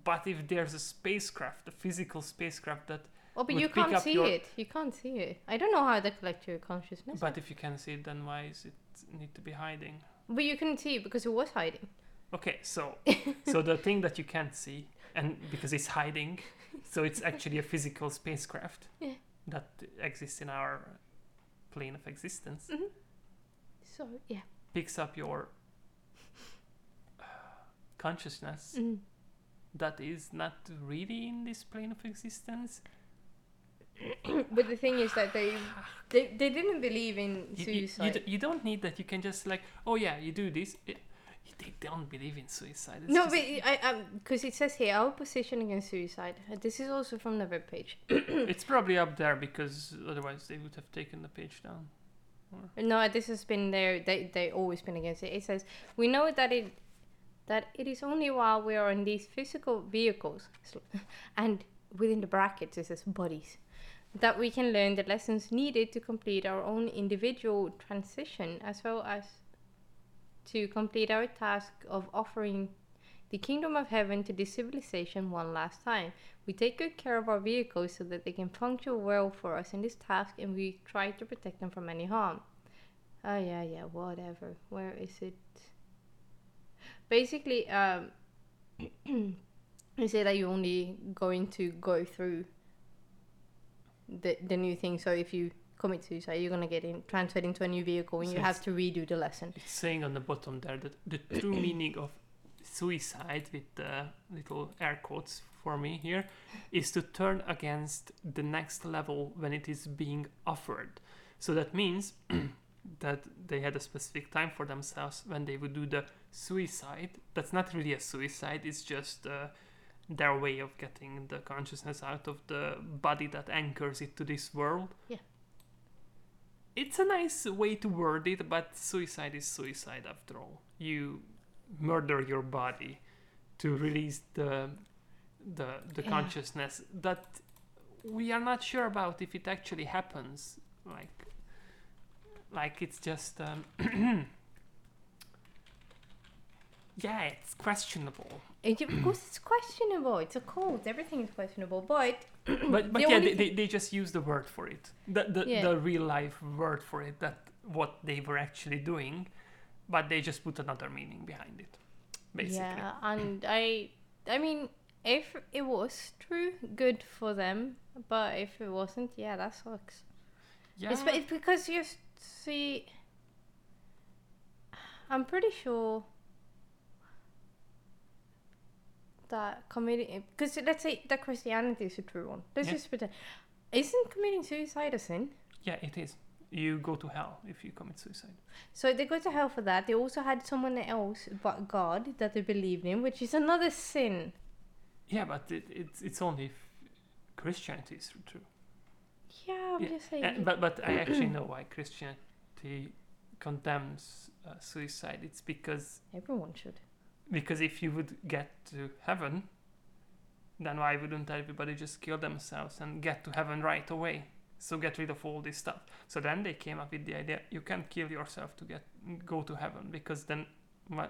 But if there's a spacecraft, a physical spacecraft that... Oh, but you can't see it. You can't see it. I don't know how that collects your consciousness. But if you can see it, then why does it need to be hiding? But you couldn't see it because it was hiding. Okay, so the thing that you can't see, and because it's hiding, so it's actually a physical spacecraft that exists in our plane of existence. Mm-hmm. So, yeah. Picks up your... consciousness that is not really in this plane of existence. But the thing is that they didn't believe in suicide. You don't need that. You can just like, you do this. They don't believe in suicide. It's because it says here, our position against suicide. This is also from the webpage. It's probably up there because otherwise they would have taken the page down. Or... No, this has been there. They always been against it. It says, we know that it is only while we are in these physical vehicles, and within the brackets it says bodies, that we can learn the lessons needed to complete our own individual transition, as well as to complete our task of offering the kingdom of heaven to this civilization one last time. We take good care of our vehicles so that they can function well for us in this task, and we try to protect them from any harm. Oh yeah, whatever. Where is it? Basically, they say that you're only going to go through the new thing. So if you commit suicide, you're going to get transferred into a new vehicle and you have to redo the lesson. It's saying on the bottom there that the true meaning of suicide, with the little air quotes for me here, is to turn against the next level when it is being offered. So that means... that they had a specific time for themselves when they would do the suicide. That's not really a suicide, it's just their way of getting the consciousness out of the body that anchors it to this world. Yeah. It's a nice way to word it, but suicide is suicide after all. You murder your body to release the consciousness that we are not sure about if it actually happens. Like, it's just, it's questionable. Of course it's questionable. It's a cult. Everything is questionable, but they just use the word for it. The real life word for it, that what they were actually doing, but they just put another meaning behind it, basically. Yeah, and I mean, if it was true, good for them, but if it wasn't, that sucks. Yeah. It's because you're... See, I'm pretty sure that committing... Because let's say that Christianity is a true one. Let's just pretend. Isn't committing suicide a sin? Yeah, it is. You go to hell if you commit suicide. So they go to hell for that. They also had someone else but God that they believed in, which is another sin. Yeah, but it's only if Christianity is true. Yeah, I'm just saying. But I actually know why Christianity condemns suicide. It's because everyone should. Because if you would get to heaven, then why wouldn't everybody just kill themselves and get to heaven right away? So get rid of all this stuff. So then they came up with the idea: you can't kill yourself to go to heaven, because then,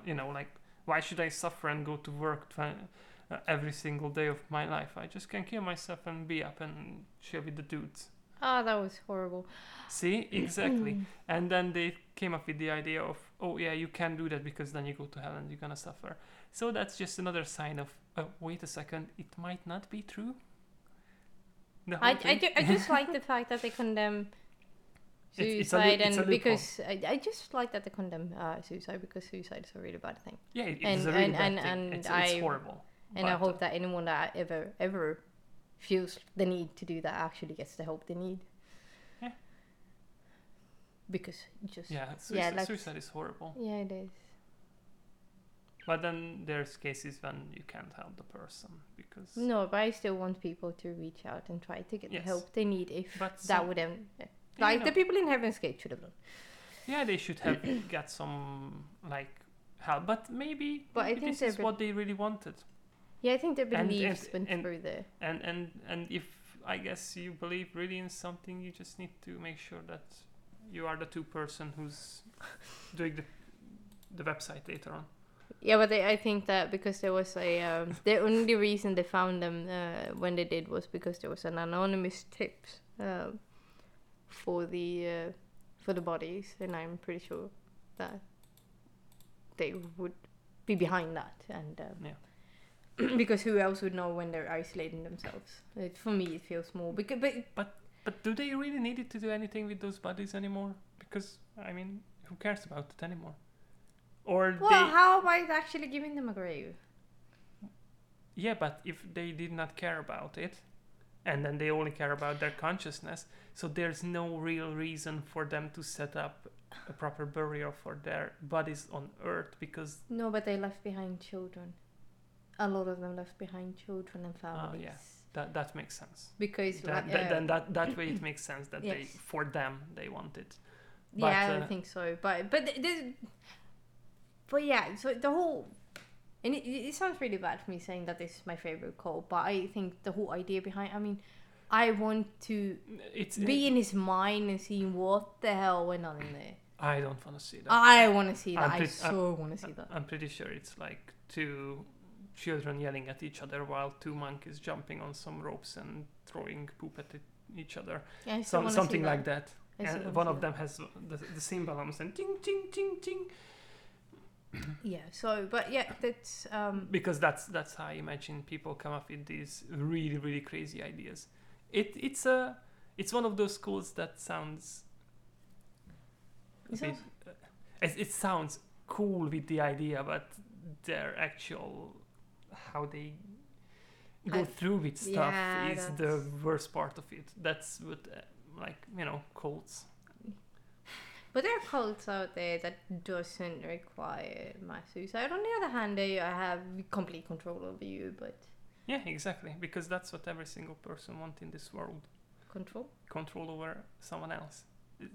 you know, like, why should I suffer and go to work every single day of my life? I just can kill myself and be up and chill with the dudes. Ah, that was horrible. See, exactly. And then they came up with the idea of, oh yeah, you can't do that because then you go to hell and you're gonna suffer. So that's just another sign of, oh, wait a second, it might not be true. I just like the fact that they condemn suicide, I just like that they condemn suicide, because suicide is a really bad thing. Yeah, it's a really bad thing. It's horrible. And I hope that anyone that ever feels the need to do that actually gets the help they need. Yeah. Because suicide is horrible. Yeah, it is. But then there's cases when you can't help the person because... No, but I still want people to reach out and try to get the help they need the people in Heaven's Gate should have done. Yeah, they should have got some, help. But maybe this is what they really wanted. Yeah, I think their beliefs went through there. And if, I guess, you believe really in something, you just need to make sure that you are the two person who's doing the website later on. Yeah, but I think that because there was the only reason they found them when they did was because there was an anonymous tips for the bodies, and I'm pretty sure that they would be behind that, and because who else would know when they're isolating themselves? For me, it feels more because but do they really need it to do anything with those bodies anymore? Because I mean, who cares about it anymore? How about actually giving them a grave? Yeah, but if they did not care about it, and then they only care about their consciousness, so there's no real reason for them to set up a proper burial for their bodies on Earth, because... No, but they left behind children. A lot of them left behind children and families. Oh, yeah. That makes sense. Because... That way it makes sense that they want it. But, yeah, I think so. But But yeah, so the whole... And it sounds really bad for me saying that this is my favorite quote, but I think the whole idea behind... I mean, I want to be in his mind and see what the hell went on in there. I don't want to see that. I want to see that. I want to see that. I'm pretty sure it's like two children yelling at each other while two monkeys jumping on some ropes and throwing poop at each other. Yeah, something like that. And one of them has the cymbals and ting, ting, ting, ting. Yeah, so, but yeah, that's... Because that's how I imagine people come up with these really, really crazy ideas. It's one of those schools that sounds... It sounds cool with the idea, but their actual... How they go through with stuff is the worst part of it. That's what, cults... But there are cults out there that doesn't require mass suicide. On the other hand, they have complete control over you, but... Yeah, exactly. Because that's what every single person wants in this world. Control? Control over someone else.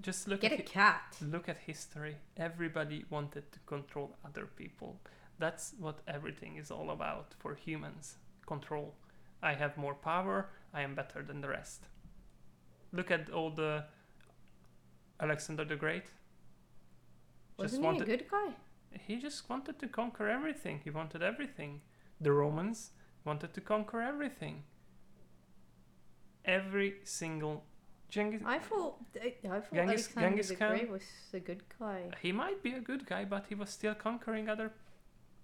Just look at... Get a cat! Look at history. Everybody wanted to control other people. That's what everything is all about for humans. Control. I have more power. I am better than the rest. Look at all the... Alexander the Great. Wasn't he a good guy? He just wanted to conquer everything. He wanted everything. The Romans wanted to conquer everything. Every single... I thought Alexander the Great was a good guy. He might be a good guy, but he was still conquering other...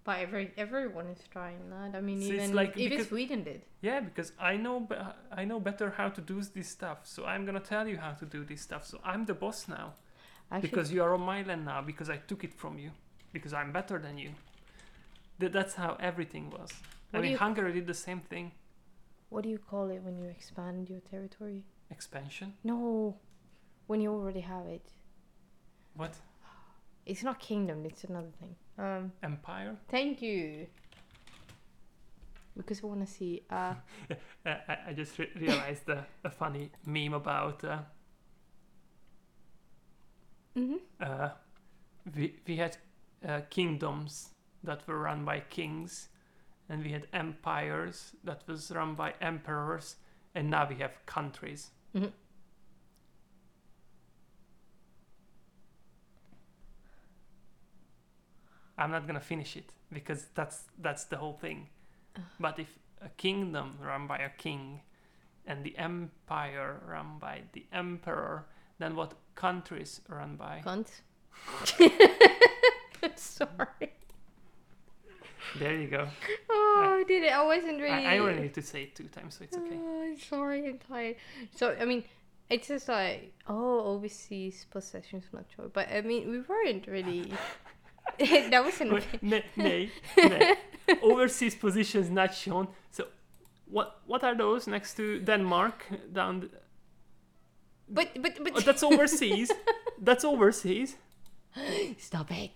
But everyone is trying that. I mean, so even Sweden did. Yeah, because I know better how to do this stuff. So I'm going to tell you how to do this stuff. So I'm the boss now. Actually, because you are on my land now. Because I took it from you. Because I'm better than you. That's how everything was. I mean, Hungary did the same thing. What do you call it when you expand your territory? Expansion? No. When you already have it. What? It's not kingdom. It's another thing. Empire. Thank you. Because we want to see... I just realized a funny meme about... we had kingdoms that were run by kings, and we had empires that was run by emperors, and now we have countries. Mm-hmm. I'm not gonna finish it because that's the whole thing. But if a kingdom run by a king and the empire run by the emperor, then what countries run by? Cunt. Sorry. There you go. Oh, I did it. I wasn't really... I only need to say it 2 times, so it's okay. Oh, sorry, I'm tired. So, I mean, it's just like, overseas possessions, not sure. But, I mean, we weren't really... That wasn't okay. Nay. Overseas positions not shown. So, what are those next to Denmark down? But. Oh, that's overseas. That's overseas. Stop it.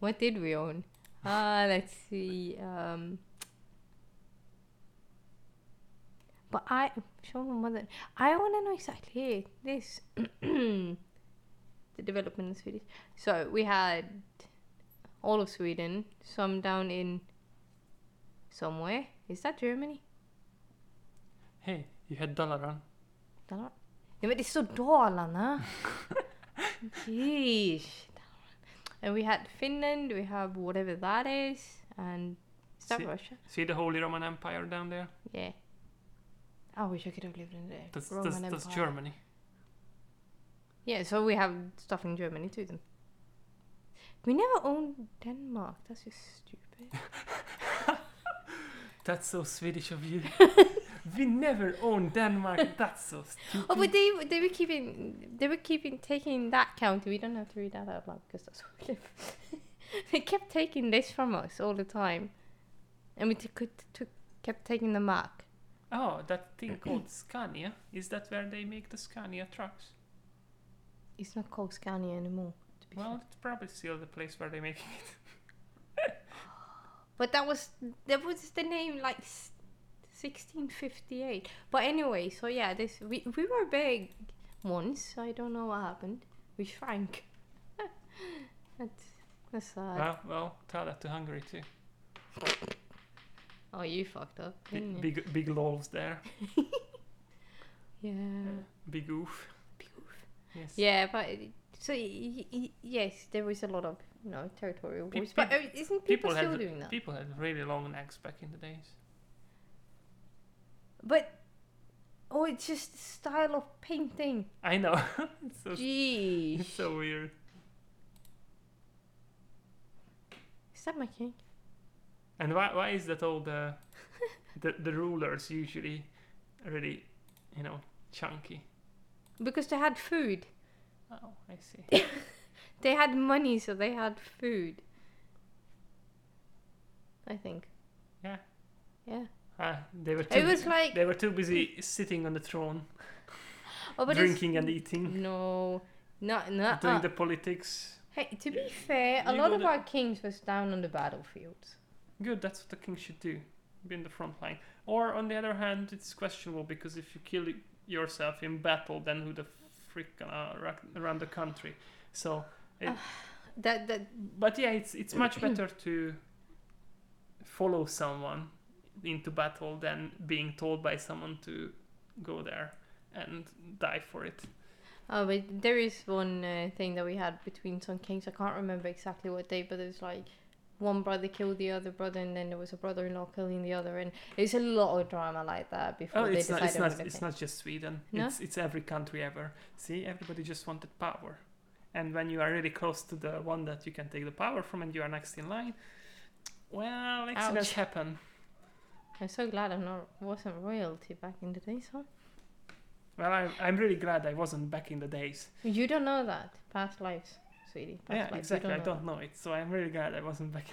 What did we own? Let's see. But I show my mother. I want to know exactly this. The development in Swedish. So we had all of Sweden, some down in somewhere. Is that Germany? Hey, you had Dalarna. Dalarna? Yeah, but it's so Dalarna. Jeez. And we had Finland, we have whatever that is, and is that Russia? See the Holy Roman Empire down there? Yeah. I wish I could have lived in there. That's Germany. Yeah, so we have stuff in Germany too then. We never owned Denmark. That's just stupid. That's so Swedish of you. We never owned Denmark. That's so stupid. Oh, but they were keeping taking that county. We don't have to read that out loud because that's what we live. They kept taking this from us all the time, and we kept taking the mark. Oh, that thing called Scania. Is that where they make the Scania trucks? It's not called Scania anymore. Well, it's probably still the place where they're making it. But that was the name, like 1658. But anyway, so yeah, this we were big once. I don't know what happened. We shrank. That's sad. Well, tell that to Hungary too. Oh, you fucked up. Big lols there. Yeah. Big oof. Big oof. Yes. Yeah, but. So, yes, there was a lot of, territorial wars. But isn't people still doing that? People had really long necks back in the days. But, it's just the style of painting. I know. Jeez. It's so weird. Is that my king? And why is that all the rulers usually really, chunky? Because they had food. Oh, I see. They had money, so they had food. I think. Yeah. Yeah. They were too busy sitting on the throne, drinking and eating. No. Doing the politics. Hey, to be fair, a lot of our kings was down on the battlefield. Good, that's what the king should do. Be in the front line. Or, on the other hand, it's questionable, because if you kill yourself in battle, then who the around the country, so But yeah, it's much better to follow someone into battle than being told by someone to go there and die for it. But there is one thing that we had between some kings. I can't remember exactly what day, but it was like one brother killed the other brother, and then there was a brother-in-law killing the other, and there's a lot of drama like that before they decided. It's not just Sweden. No? It's every country ever. See, everybody just wanted power, and when you are really close to the one that you can take the power from, and you are next in line, well, accidents happen. I'm so glad I wasn't royalty back in the days, huh? Well, I'm really glad I wasn't back in the days. You don't know that past lives. Sweetie, yeah, exactly. I don't know it, so I'm really glad I wasn't back.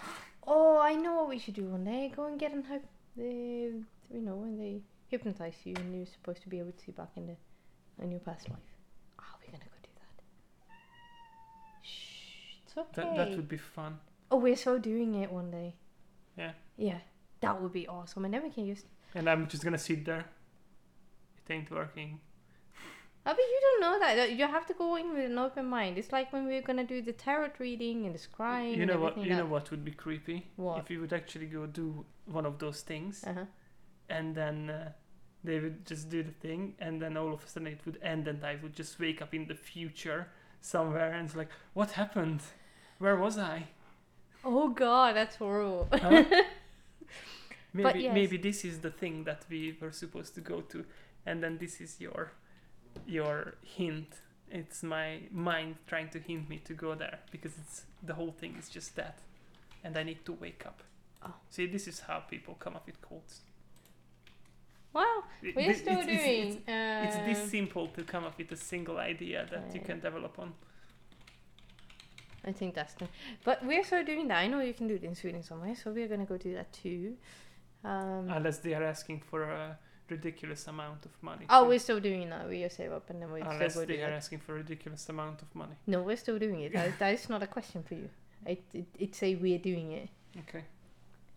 Oh, I know what we should do one day. Go and get an when they hypnotize you and you're supposed to be able to see back in your past life. We're gonna go do that. Shh, it's okay. That would be fun. Oh, we're so doing it one day. Yeah. Yeah, That would be awesome. And then we can use... And I'm just going to sit there. It ain't working. Oh, but you don't know that. You have to go in with an open mind. It's like when we're going to do the tarot reading and the scrying. You know what? You know what would be creepy? What? If you would actually go do one of those things, and then they would just do the thing, and then all of a sudden it would end, and I would just wake up in the future somewhere, and it's like, what happened? Where was I? Oh God, that's horrible. Huh? Maybe yes. Maybe this is the thing that we were supposed to go to, and then this is your hint. It's my mind trying to hint me to go there, because it's the whole thing is just that, and I need to wake up. See, this is how people come up with cults. Well, we're still doing it's this simple to come up with a single idea that you can develop on. I think that's the... But we're still doing that. I know you can do it in Sweden somewhere, so we're gonna go do that too. Unless they are asking for a ridiculous amount of money. Oh, we're still doing that. We just save up and then we still go do it. Unless they are asking for a ridiculous amount of money. No, we're still doing it. That is not a question for you. It's a we're doing it. Okay.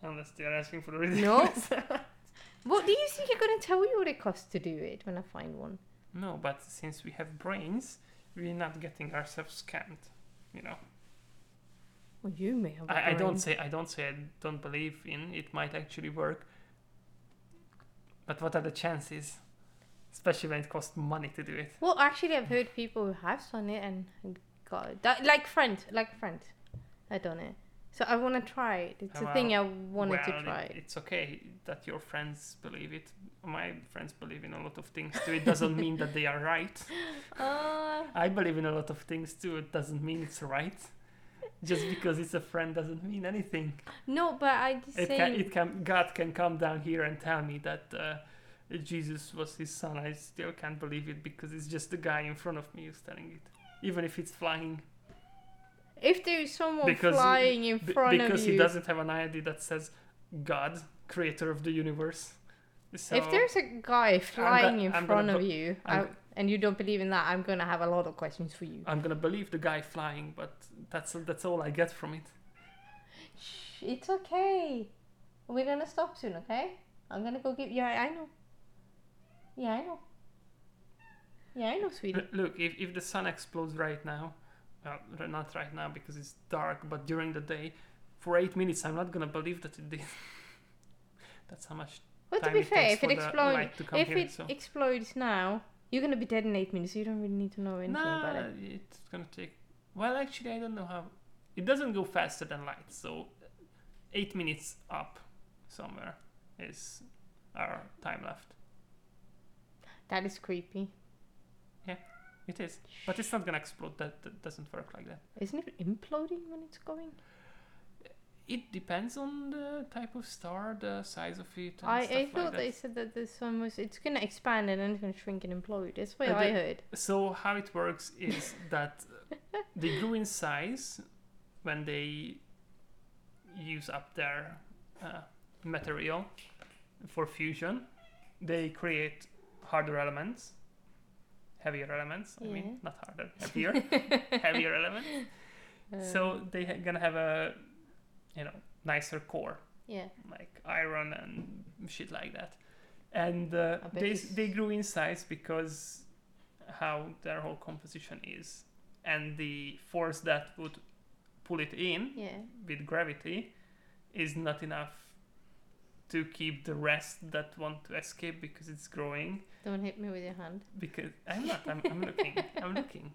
Unless they are asking for a ridiculous... No. What do you think you're going to tell me what it costs to do it when I find one? No, but since we have brains, we're not getting ourselves scammed, you know. Well, you may have I don't say I don't believe in it might actually work. But what are the chances? Especially when it costs money to do it. Well, actually, I've heard people who have done it and God, that, like friends, I don't know. So I want to try it. It's a thing I wanted to try. It's okay that your friends believe it. My friends believe in a lot of things too. It doesn't mean that they are right. I believe in a lot of things too. It doesn't mean it's right. Just because it's a friend doesn't mean anything. No, but I just God can come down here and tell me that Jesus was his son. I still can't believe it because it's just the guy in front of me who's telling it. Even if it's flying. If there is someone flying in front of you... Because he doesn't have an ID that says God, creator of the universe. So if there's a guy flying in front of you and you don't believe in that, I'm going to have a lot of questions for you. I'm going to believe the guy flying, but that's all I get from it. It's okay. We're going to stop soon, okay? I'm going to go give... Yeah, I know, sweetie. Look, if the sun explodes right now... not right now because it's dark, but during the day, for 8 minutes, I'm not gonna believe that it did. That's how much. Well, time to be fair, if it explodes now, you're gonna be dead in 8 minutes. So you don't really need to know anything about it. It's gonna take. Well, actually, I don't know how. It doesn't go faster than light, so 8 minutes up somewhere is our time left. That is creepy. Yeah. It is, but it's not gonna explode. That doesn't work like that. Isn't it imploding when it's going? It depends on the type of star, the size of it, and I thought they said that the sun was... It's gonna expand and then it's gonna shrink and implode. That's what I heard. So how it works is that they grew in size when they use up their material for fusion. They create harder elements. Heavier elements, I mean, not harder, heavier elements. So they're gonna have a, nicer core. Yeah. Like iron and shit like that. And they grew in size because how their whole composition is. And the force that would pull it in with gravity is not enough to keep the rest that want to escape because it's growing. Don't hit me with your hand. Because I'm not. I'm looking. I'm looking.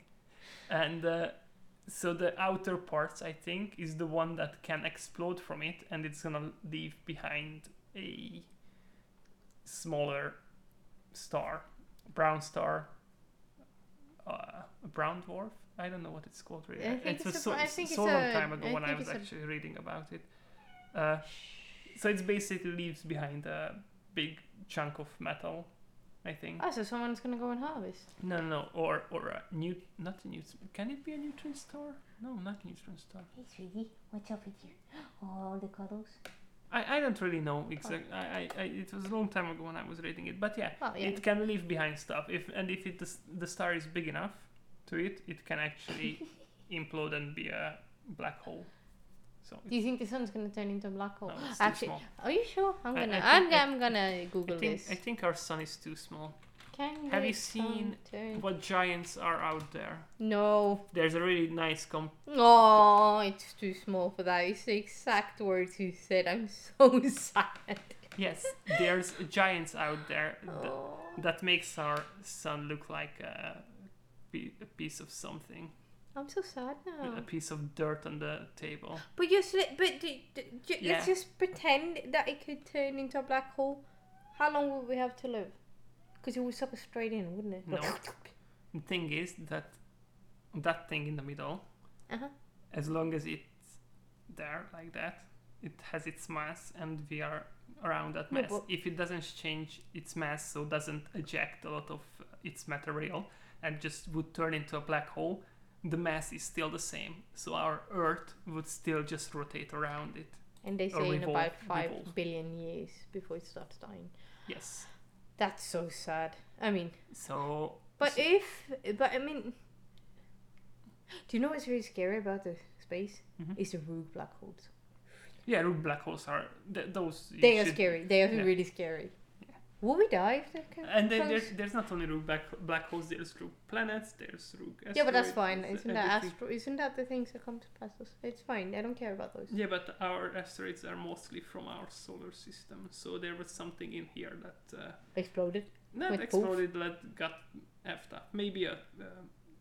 And so the outer parts, I think, is the one that can explode from it, and it's gonna leave behind a smaller star, brown star, a brown dwarf. I don't know what it's called really. I think it's a long time ago when I was actually reading about it. So it basically leaves behind a big chunk of metal, I think. Oh, so someone's gonna go and harvest? No, or Can it be a neutron star? No, not neutron star. Hey, sweetie, what's up with you? All the cuddles. I don't really know exactly. Oh. I it was a long time ago when I was reading it, but it can leave behind stuff. If the star is big enough to it can actually implode and be a black hole. So do you think the sun's gonna turn into a black hole? No, actually, are you sure? I'm gonna Google this. I think our sun is too small. Have you seen what giants are out there? No. There's a really nice Oh, it's too small for that. It's the exact words you said. I'm so sad. Yes, there's giants out there that makes our sun look like a piece of something. I'm so sad now. A piece of dirt on the table. But let's just pretend that it could turn into a black hole. How long will we have to live? Because it would suck us straight in, wouldn't it? No. The thing is that thing in the middle, as long as it's there like that, it has its mass and we are around that mass. No, if it doesn't change its mass, so doesn't eject a lot of its material and just would turn into a black hole, the mass is still the same. So our Earth would still just rotate around it. And they say about 5 billion years before it starts dying. Yes. That's so sad. I mean, do you know what's really scary about the space? Mm-hmm. It's the Rogue black holes. Yeah, Rogue black holes are those. They are scary. They are really scary. Yeah. Will we die if they come? And then there's not only Rogue black holes. There's Rogue planets. There's Rogue asteroids. Yeah, but that's fine. Isn't that the things that come to pass us? It's fine. I don't care about those. Yeah, but our asteroids are mostly from our solar system. So there was something in here that exploded. Not exploded. That got effed up. Maybe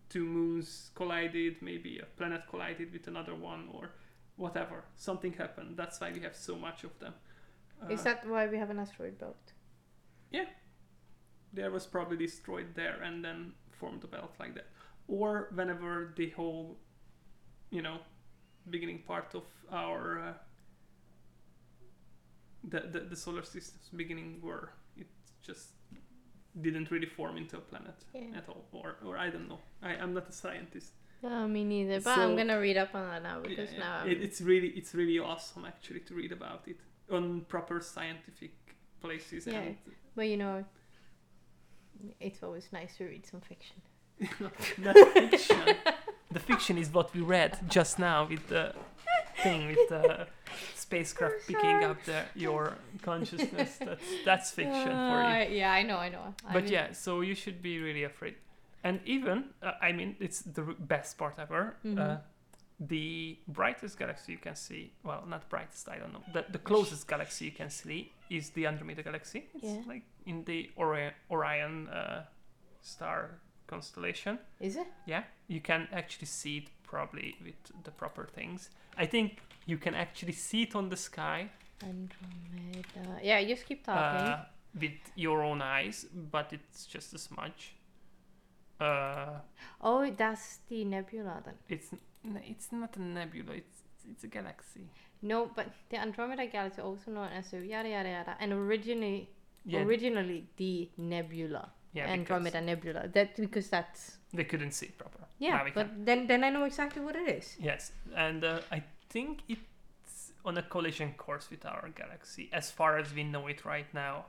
two moons collided. Maybe a planet collided with another one, or whatever. Something happened. That's why we have so much of them. Is that why we have an asteroid belt? Yeah. There was probably destroyed there and then formed a belt like that. Or whenever the whole, beginning part of our, the solar system's beginning were, it just didn't really form into a planet at all. Or I don't know. I'm not a scientist. No, me neither, but I'm gonna read up on that now because now it's really awesome actually to read about it on proper scientific places. Yeah, and but it's always nice to read some fiction. Not fiction. The fiction is what we read just now with the thing with the spacecraft picking up your consciousness. That's fiction for you. Yeah, I know. So you should be really afraid. And even, it's the best part ever. Mm-hmm. The brightest galaxy you can see, well, not brightest, I don't know. The closest galaxy you can see is the Andromeda Galaxy. It's like in the Orion star constellation. Is it? Yeah. You can actually see it probably with the proper things. I think you can actually see it on the sky. Andromeda. Yeah, you just keep talking. With your own eyes, but it's just a smudge. That's the nebula then. It's not a nebula. It's a galaxy. No, but the Andromeda Galaxy, also known as yada yada yada, and originally the nebula, Andromeda Nebula. That because that's they couldn't see it proper. Yeah, but then I know exactly what it is. Yes, and I think it's on a collision course with our galaxy, as far as we know it right now.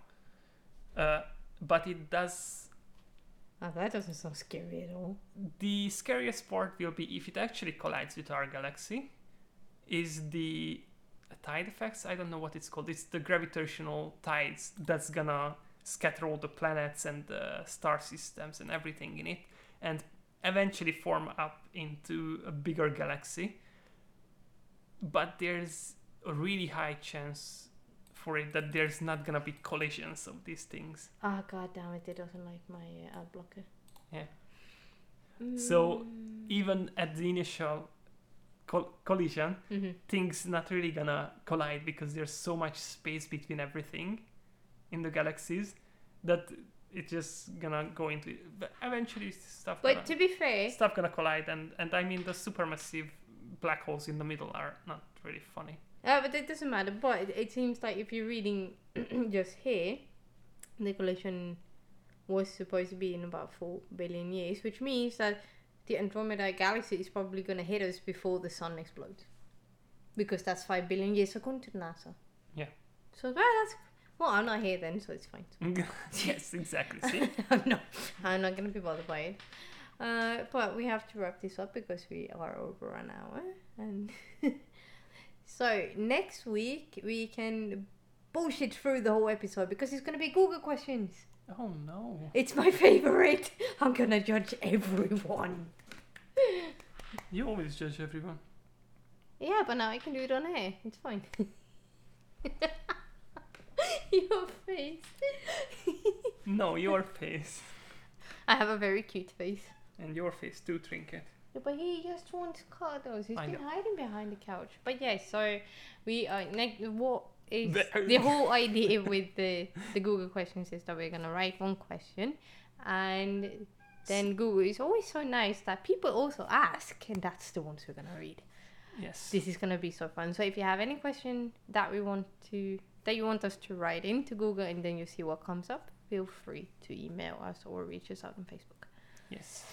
But it does. Oh, that doesn't sound scary at all. The scariest part will be if it actually collides with our galaxy, is the tide effects. I don't know what it's called. It's the gravitational tides that's gonna scatter all the planets and the star systems and everything in it, and eventually form up into a bigger galaxy. But there's a really high chance for it that there's not gonna be collisions of these things. Ah, god damn it, it doesn't like my ad blocker. Yeah. Mm. So even at the initial collision, things not really gonna collide because there's so much space between everything in the galaxies that it's just gonna go into it. But eventually stuff. But to be fair, stuff gonna collide, and I mean the supermassive black holes in the middle are not really funny. But it doesn't matter, but it seems like if you're reading just here, the collision was supposed to be in about 4 billion years, which means that the Andromeda Galaxy is probably going to hit us before the sun explodes. Because that's 5 billion years according to NASA. Yeah. So I'm not here then, so it's fine. Yes, exactly. See? I'm not going to be bothered by it. But we have to wrap this up because we are over an hour, and... So next week we can bullshit through the whole episode because it's going to be Google questions. Oh no. It's my favourite. I'm going to judge everyone. You always judge everyone. Yeah, but now I can do it on air. It's fine. Your face. No, your face. I have a very cute face. And your face too, Trinket. Yeah, but he just wants cuddles. He's been hiding behind the couch. But yeah, so we are what is the whole idea with the Google questions is that we're gonna write one question, and then Google is always so nice that people also ask, and that's the ones we're gonna read. Yes. This is gonna be so fun. So if you have any question that you want us to write into Google, and then you see what comes up, feel free to email us or reach us out on Facebook. Yes.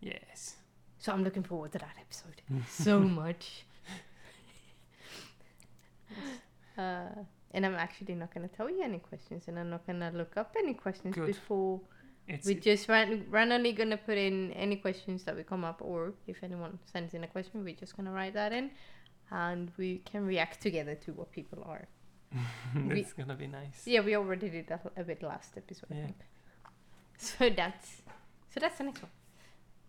Yes. So I'm looking forward to that episode so much. And I'm actually not going to tell you any questions, and I'm not going to look up any questions before. Just randomly going to put in any questions that we come up, or if anyone sends in a question, we're just going to write that in. And we can react together to what people are. That's going to be nice. Yeah, we already did that a bit last episode, I think. So that's the next one.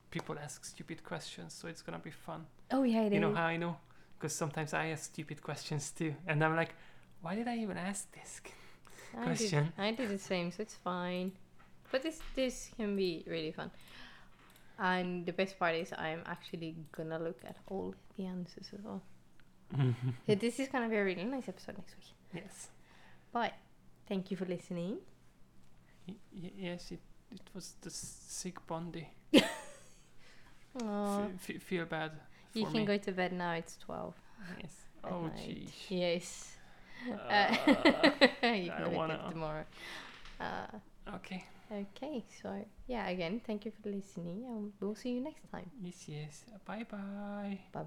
People ask stupid questions, so it's going to be fun. Oh, yeah, it is. You know how I know? Because sometimes I ask stupid questions too. And I'm like, why did I even ask this question? I did the same, so it's fine. But this can be really fun. And the best part is I'm actually going to look at all the answers as well. So this is going to be a really nice episode next week. Yes. But thank you for listening. Yes, it was the sick Bondi. Feel bad for you can me. Go to bed now, it's 12. Yes. Bed oh, jeez. Yes. You can go to bed tomorrow. Okay, so yeah, again, thank you for listening, and we'll see you next time. Yes. Bye-bye.